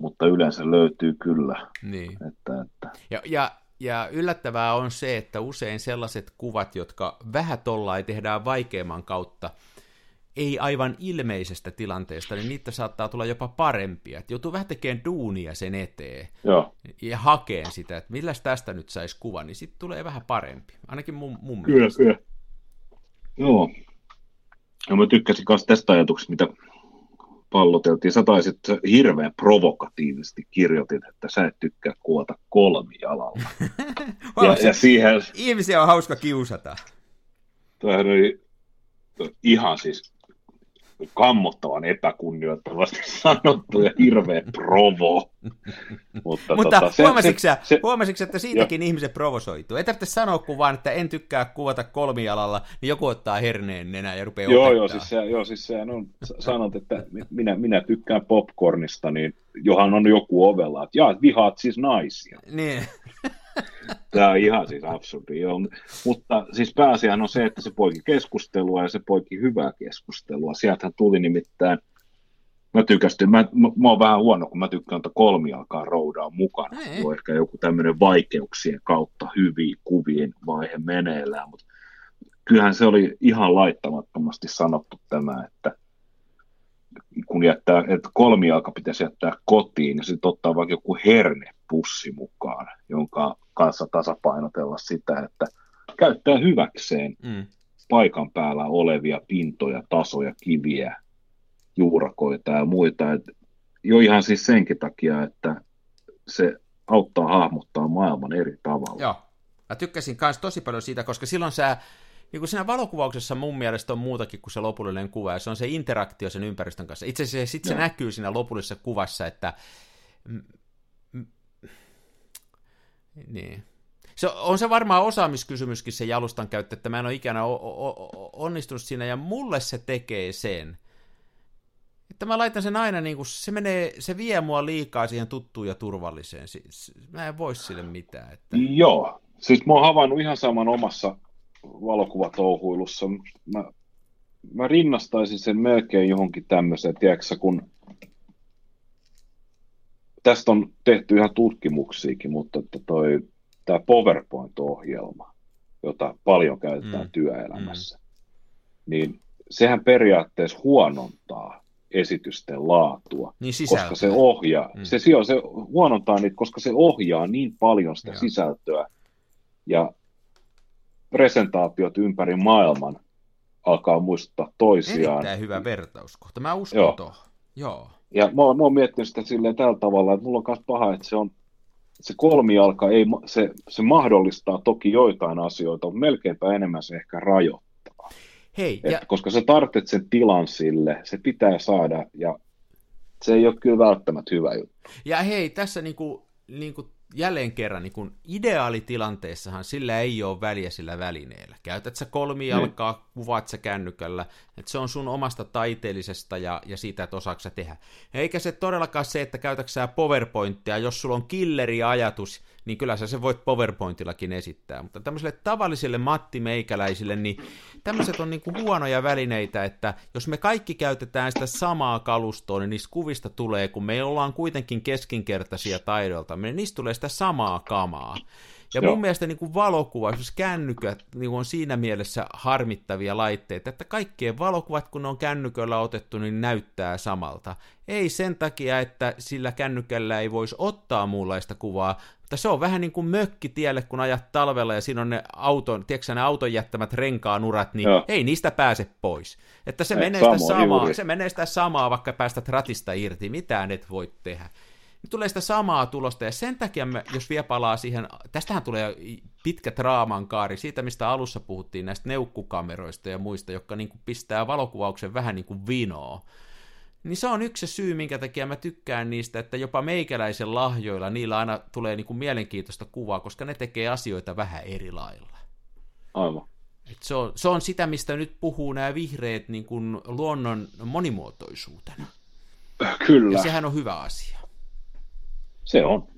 Mutta yleensä löytyy kyllä. Niin. Että. Ja yllättävää on se, että usein sellaiset kuvat, jotka vähän tollain tehdään vaikeamman kautta, ei aivan ilmeisestä tilanteesta, niin niitä saattaa tulla jopa parempia. Et joutuu vähän tekemään duunia sen eteen. Joo. Ja hakee sitä, että milläs tästä nyt saisi kuva, niin sitten tulee vähän parempi. Ainakin mun mielestä. Kyllä. Joo. Ja mä tykkäsin myös tästä ajatuksesta, mitä palloteltiin. Sä taisit hirveän provokatiivisesti kirjoitit, että sä et tykkää kuvata kolmijalalla. ja siihen... Ihmisiä on hauska kiusata. Tämähän oli ihan siis kammottavan epäkunnioittavasti sanottu ja hirveän provo. Mutta huomasitko, että siitäkin ihmiset provosoituu? Ei tarvitse sanoa kuin vaan, että en tykkää kuvata kolmijalalla, niin joku ottaa herneen nenään ja rupeaa opettaa. Joo, siis sehän on sanot, että minä tykkään popcornista, niin johan on joku ovella, että jaa, vihaat siis naisia. Niin. Tämä on ihan siis absurdi. Mutta siis pääasiahan on se, että se poiki keskustelua ja se poiki hyvää keskustelua. Sieltähän tuli nimittäin, mä tykästyn, mä oon vähän huono, kun mä tykkään ottaa kolmijalkaa roudaa mukana. Tuo ehkä joku tämmöinen vaikeuksien kautta hyviin kuviin vaihe meneillään, mutta kyllähän se oli ihan laittamattomasti sanottu tämä, että kun jättää, että kolmijalka pitäisi jättää kotiin ja sitten ottaa vaikka joku hernepussi mukaan, jonka kanssa tasapainotella sitä, että käyttää hyväkseen paikan päällä olevia pintoja, tasoja, kiviä, juurakoita ja muita. Et jo ihan siis senkin takia, että se auttaa hahmottaa maailman eri tavalla. Joo, mä tykkäsin myös tosi paljon siitä, koska silloin niin siinä valokuvauksessa mun mielestä on muutakin kuin se lopullinen kuva, ja se on se interaktio sen ympäristön kanssa. Itse asiassa sitten se näkyy siinä lopullisessa kuvassa, että... Niin. Se on se varmaan osaamiskysymyskin se jalustan käyttö, että mä en ole ikänä onnistunut siinä, ja mulle se tekee sen, että mä laitan sen aina, niin kuin se vie mua liikaa siihen tuttuun ja turvalliseen. Mä en voi sille mitään. Että... Joo, siis mä oon havainnut ihan saman omassa... valokuvatouhuilussa. Mä rinnastaisin sen melkein johonkin tämmöiseen, tiedätkö, kun tästä on tehty ihan tutkimuksiakin, mutta että tämä PowerPoint-ohjelma, jota paljon käytetään työelämässä, niin sehän periaatteessa huonontaa esitysten laatua, niin koska se ohjaa, se huonontaa niitä, koska se ohjaa niin paljon sitä sisältöä ja presentaatiot ympäri maailman alkaa muistuttaa toisiaan. Erittäin hyvä vertauskohta, mä uskon Joo. Ja mä oon miettinyt sitä silleen tällä tavalla, että mulla on myös paha, että se kolmijalka, se mahdollistaa toki joitain asioita, mutta melkeinpä enemmän se ehkä rajoittaa. Hei, koska sä tarvitset sen tilan sille, se pitää saada, ja se ei ole kyllä välttämättä hyvä juttu. Ja hei, tässä niinku jälleen kerran, niin kun ideaalitilanteessahan sillä ei ole väliä sillä välineellä. Käytät sä kolmijalkaa, kuvaat sä kännykällä, että se on sun omasta taiteellisesta ja siitä, että osaatko sä tehdä. Eikä se todellakaan se, että käytätkö sä PowerPointia, jos sulla on killeriajatus, niin kyllä sä sen voit PowerPointillakin esittää. Mutta tämmöiselle tavallisille mattimeikäläisille, niin tämmöiset on niin kuin huonoja välineitä, että jos me kaikki käytetään sitä samaa kalustoa, niin niistä kuvista tulee, kun me ollaan kuitenkin keskinkertaisia taidoilta, niin niistä tulee sitä samaa kamaa. Ja mun mielestä niin kuin valokuva, esimerkiksi kännykät niin on siinä mielessä harmittavia laitteita, että kaikkien valokuvat, kun ne on kännyköllä otettu, niin näyttää samalta. Ei sen takia, että sillä kännykällä ei voisi ottaa muunlaista kuvaa, mutta se on vähän niin kuin mökkitielle, kun ajat talvella ja siinä on ne auton, tiedätkö, ne auton jättämät renkaanurat, niin ei niistä pääse pois. Että se menee sitä samaa, vaikka päästät ratista irti, mitään et voi tehdä. Nyt tulee sitä samaa tulosta, ja sen takia, jos vielä palaa siihen, tästähän tulee pitkä draaman kaari, siitä mistä alussa puhuttiin, näistä neukkukameroista ja muista, jotka niin kuin pistää valokuvauksen vähän niin kuin vinoa, niin se on yksi se syy, minkä takia mä tykkään niistä, että jopa meikäläisen lahjoilla niillä aina tulee niin kuin mielenkiintoista kuvaa, koska ne tekee asioita vähän eri lailla. Aivan. Se on sitä, mistä nyt puhuu nämä vihreät niin kuin luonnon monimuotoisuutena. Kyllä. Ja sehän on hyvä asia. Se on.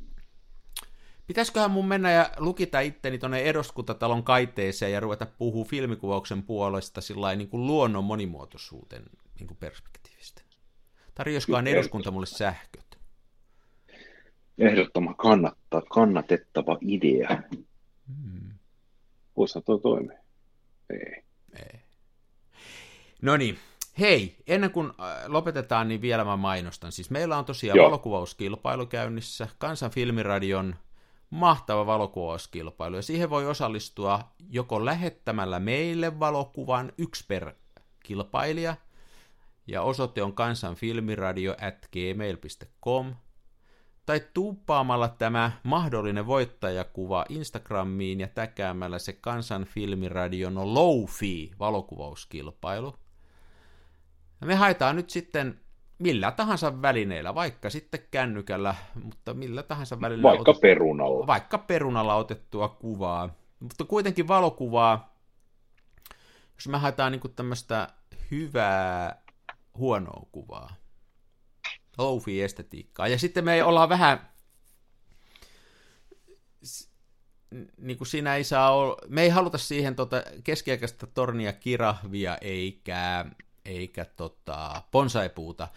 Pitäisiköhän mun mennä ja lukita itteni tuonne eduskuntatalon kaiteeseen ja ruveta puhua filmikuvauksen puolesta sillain niin kuin luonnon monimuotoisuuden niin kuin perspektiivistä. Tarjoisikohan eduskunta mulle sähköt? Ehdottoman kannatettava idea. Voisihan tuo toimii. Ei. No niin. Hei, ennen kuin lopetetaan, niin vielä mä mainostan. Siis meillä on tosiaan valokuvauskilpailu käynnissä, Kansan filmiradion mahtava valokuvauskilpailu, ja siihen voi osallistua joko lähettämällä meille valokuvan yksi per kilpailija, ja osoite on kansanfilmiradio@gmail.com, tai tuuppaamalla tämä mahdollinen voittajakuva Instagramiin ja täkäämällä se Kansan filmiradion Low-Fi valokuvauskilpailu. Me haetaan nyt sitten millä tahansa välineillä, vaikka sitten kännykällä, mutta millä tahansa välineillä. Perunalla. Vaikka perunalla otettua kuvaa. Mutta kuitenkin valokuvaa, jos me haetaan niinku tämmöistä hyvää, huonoa kuvaa. Low-fi-estetiikkaa. Ja sitten me ollaan vähän, niinku siinä ei saa olla, me ei haluta siihen keskiaikaista tornia kirahvia eikä bonsaipuuta.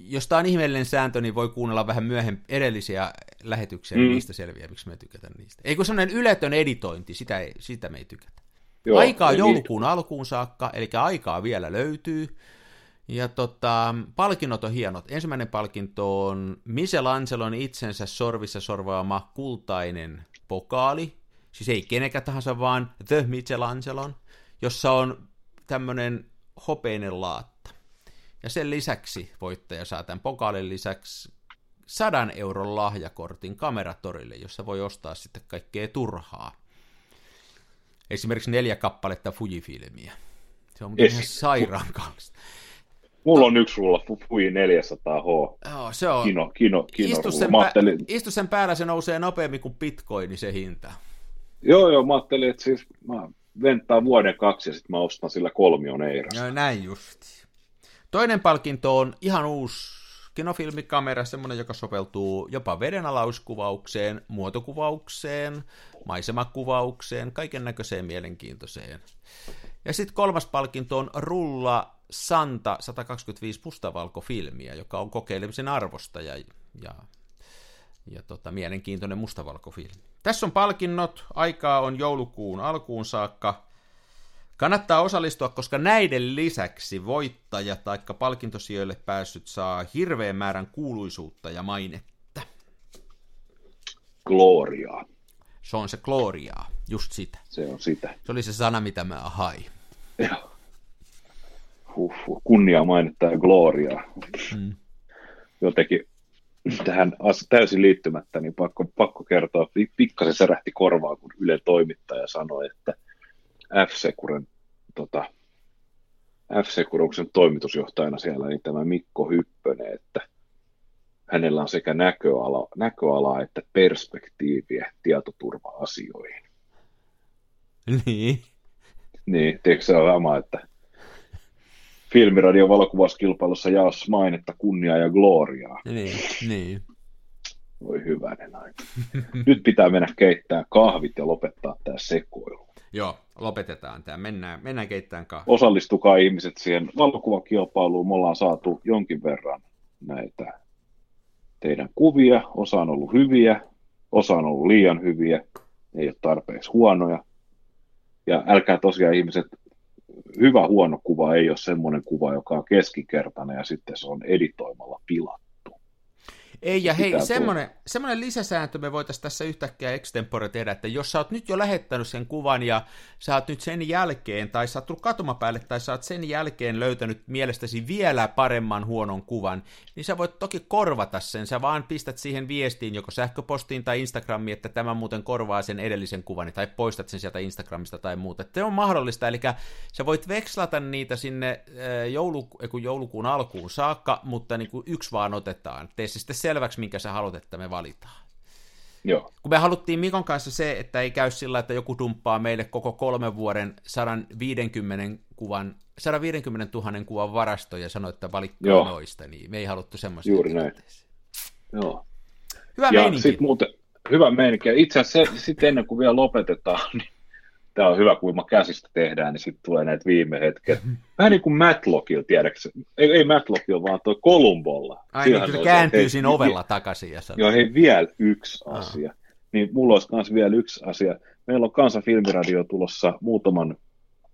Jos tämä on ihmeellinen sääntö, niin voi kuunnella vähän myöhemmin edellisiä lähetyksiä, niistä selviää, miksi me tykätään niistä. Eikö semmoinen yletön editointi, sitä me ei tykätä. Joo, aikaa joulukuun alkuun saakka, eli aikaa vielä löytyy. Ja palkinnot on hienot. Ensimmäinen palkinto on Michel Anselon itsensä sorvissa sorvaama kultainen pokaali. Siis ei kenekä tahansa, vaan The Michel Anselon, jossa on tämmöinen hopeinen laatta. Ja sen lisäksi voittaja saa tämän pokaalin lisäksi 100 euron lahjakortin kameratorille, jossa voi ostaa sitten kaikkea turhaa. Esimerkiksi 4 kappaletta Fuji-filmiä. Se on ihan sairaan kallista. Mulla on yksi rulla Fuji 400H. Joo, se on. Kino istu sen päällä, se nousee nopeammin kuin bitcoini se hinta. Joo, mä ajattelin, että siis venttaa vuoden 2 ja sitten mä ostan sillä 3 eirasta. No näin just. Toinen palkinto on ihan uusi kinofilmikamera, semmoinen, joka soveltuu jopa vedenalauskuvaukseen, muotokuvaukseen, maisemakuvaukseen, kaiken näköiseen mielenkiintoiseen. Ja sitten kolmas palkinto on rulla Santa 125 mustavalkofilmiä, joka on kokeilemisen arvosta ja mielenkiintoinen mustavalkofilmi. Tässä on palkinnot, aikaa on joulukuun alkuun saakka. Kannattaa osallistua, koska näiden lisäksi voittaja tai palkintosijoille päässyt saa hirveän määrän kuuluisuutta ja mainetta. Gloriaa. Se on se gloriaa, just sitä. Se on sitä. Se oli se sana, mitä mä hain. Joo. Huh, kunnia mainetta ja gloriaa. Mm. Jotenkin tähän täysin liittymättä, niin pakko kertoa, pikkasen särähti korvaa, kun Ylen toimittaja sanoi, että F-Securuksen toimitusjohtajana siellä, niin tämä Mikko Hyppönen, että hänellä on sekä näköalaa että perspektiiviä tietoturva-asioihin. Niin, tiedätkö se on sama, että Filmiradion valokuvauskilpailussa jaos mainetta, kunniaa ja gloriaa. Niin. Voi hyvänen aika. Nyt pitää mennä keittämään kahvit ja lopettaa tämä sekoilu. Joo, lopetetaan tämä. Mennään keittämään kahvit. Osallistukaa ihmiset siihen valokuvakilpailuun. Me ollaan saatu jonkin verran näitä teidän kuvia. Osa on ollut hyviä, osa on ollut liian hyviä, ei ole tarpeeksi huonoja. Ja älkää tosiaan ihmiset, hyvä huono kuva ei ole semmoinen kuva, joka on keskikertainen ja sitten se on editoimalla pilattu. Ei, ja hei, semmoinen lisäsääntö me voitaisiin tässä yhtäkkiä extempore tehdä, että jos sä oot nyt jo lähettänyt sen kuvan ja sä oot nyt sen jälkeen, tai sä oot tullut katumapäälle, tai sä oot sen jälkeen löytänyt mielestäsi vielä paremman huonon kuvan, niin sä voit toki korvata sen, sä vaan pistät siihen viestiin, joko sähköpostiin tai Instagramiin, että tämä muuten korvaa sen edellisen kuvan, tai poistat sen sieltä Instagramista tai muuta. Se on mahdollista, eli sä voit vekslata niitä sinne joulukuun alkuun saakka, mutta niin kuin yksi vaan otetaan, tee se sitten selväksi, minkä sä haluat, että me valitaan. Joo. Kun me haluttiin Mikon kanssa se, että ei käy sillä, että joku dumppaa meille koko 3 vuoden 150 000 kuvan varasto ja sanoo, että valitkaa noista, niin me ei haluttu semmoista. Juuri näin. Joo. Hyvä meininki. Sitten muuten, hyvä meininki. Itse asiassa sitten ennen kuin vielä lopetetaan, niin tämä on hyvä, kun käsistä tehdään, niin sitten tulee näitä viime hetkiä. Vähän niin kuin Matlockilla, tiedäksä. Ei Matlockilla, vaan tuo Columbolla. Ai niin, se kääntyy siinä ovella takaisin. Ja joo, hei, vielä yksi asia. Niin mulla olisi myös vielä yksi asia. Meillä on Kansan filmiradio tulossa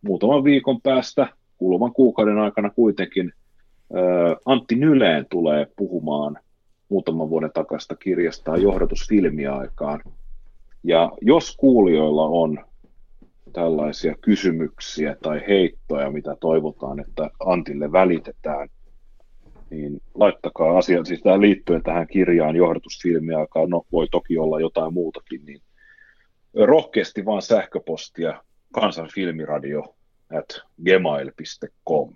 muutaman viikon päästä kuluvan kuukauden aikana kuitenkin Antti Nyleen tulee puhumaan muutaman vuoden takaista kirjastaan Johdatus filmiaikaan. Ja jos kuulijoilla on tällaisia kysymyksiä tai heittoja, mitä toivotaan, että Antille välitetään, niin laittakaa asiaa, siis tämä liittyen tähän kirjaan Johdatusfilmiaikaan, no voi toki olla jotain muutakin, niin rohkeasti vaan sähköpostia kansanfilmiradio@gmail.com.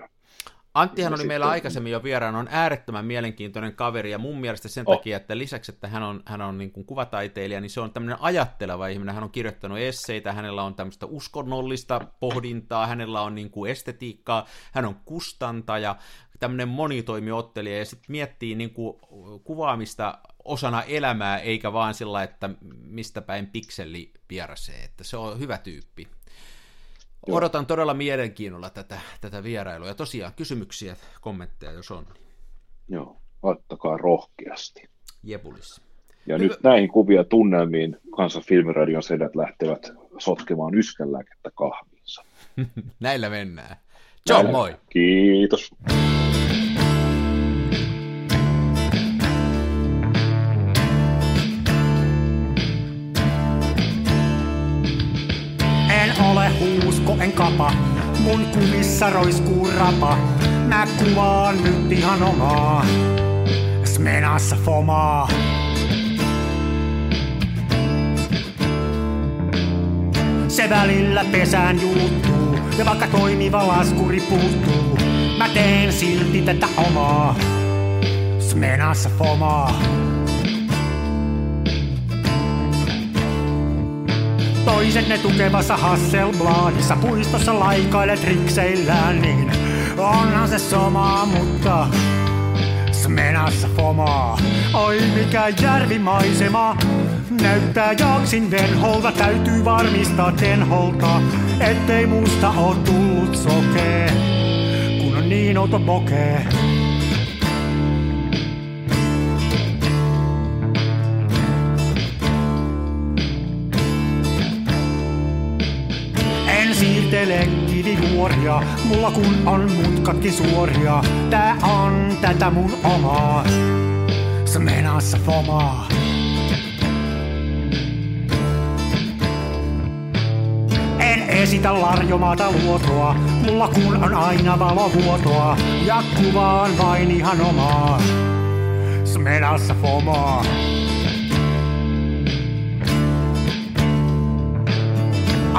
Anttihan oli meillä aikaisemmin jo vieraana, on äärettömän mielenkiintoinen kaveri ja mun mielestä sen takia, että lisäksi, että hän on niin kuin kuvataiteilija, niin se on tämmöinen ajatteleva ihminen, hän on kirjoittanut esseitä, hänellä on tämmöistä uskonnollista pohdintaa, hänellä on niin kuin estetiikkaa, hän on kustantaja, tämmöinen monitoimiottelija ja sitten miettii niin kuin kuvaamista osana elämää eikä vaan sillä, että mistä päin pikseli vierasee, että se on hyvä tyyppi. Joo. Odotan todella mielenkiinnolla tätä vierailua. Ja tosiaan kysymyksiä, kommentteja, jos on. Joo, laittakaa rohkeasti. Jebulissa. Ja nyt näihin kuvia tunnelmiin Kansan filmiradion sedät lähtevät sotkemaan yskänlääkettä kahviinsa. Näillä mennään. Ciao, moi! Kiitos. Huusko en kapa, mun kumissa roiskuu rapa. Mä kuvaan nyt ihan omaa, Smenassa fomaa. Se välillä pesään juuttuu, ja vaikka toimiva laskuri puuttuu, mä teen silti tätä omaa, Smenassa fomaa. Toiset ne tukevassa Hasselbladissa puistossa laikaile trikseillään, niin onhan se sama, mutta Smenassa fomaa. Oi mikä järvimaisema, näyttää jaksin venholta, täytyy varmistaa tenholta, ettei musta oo tullut sokee, kun on niin outo pokee. Siirtele kivijuoria, mulla kun on mutkatkin suoria. Tää on tätä mun omaa, Smenassa fomaa. En esitä larjomaata luotoa, mulla kun on aina valovuotoa. Ja kuvaan vain ihan omaa, Smenassa fomaa.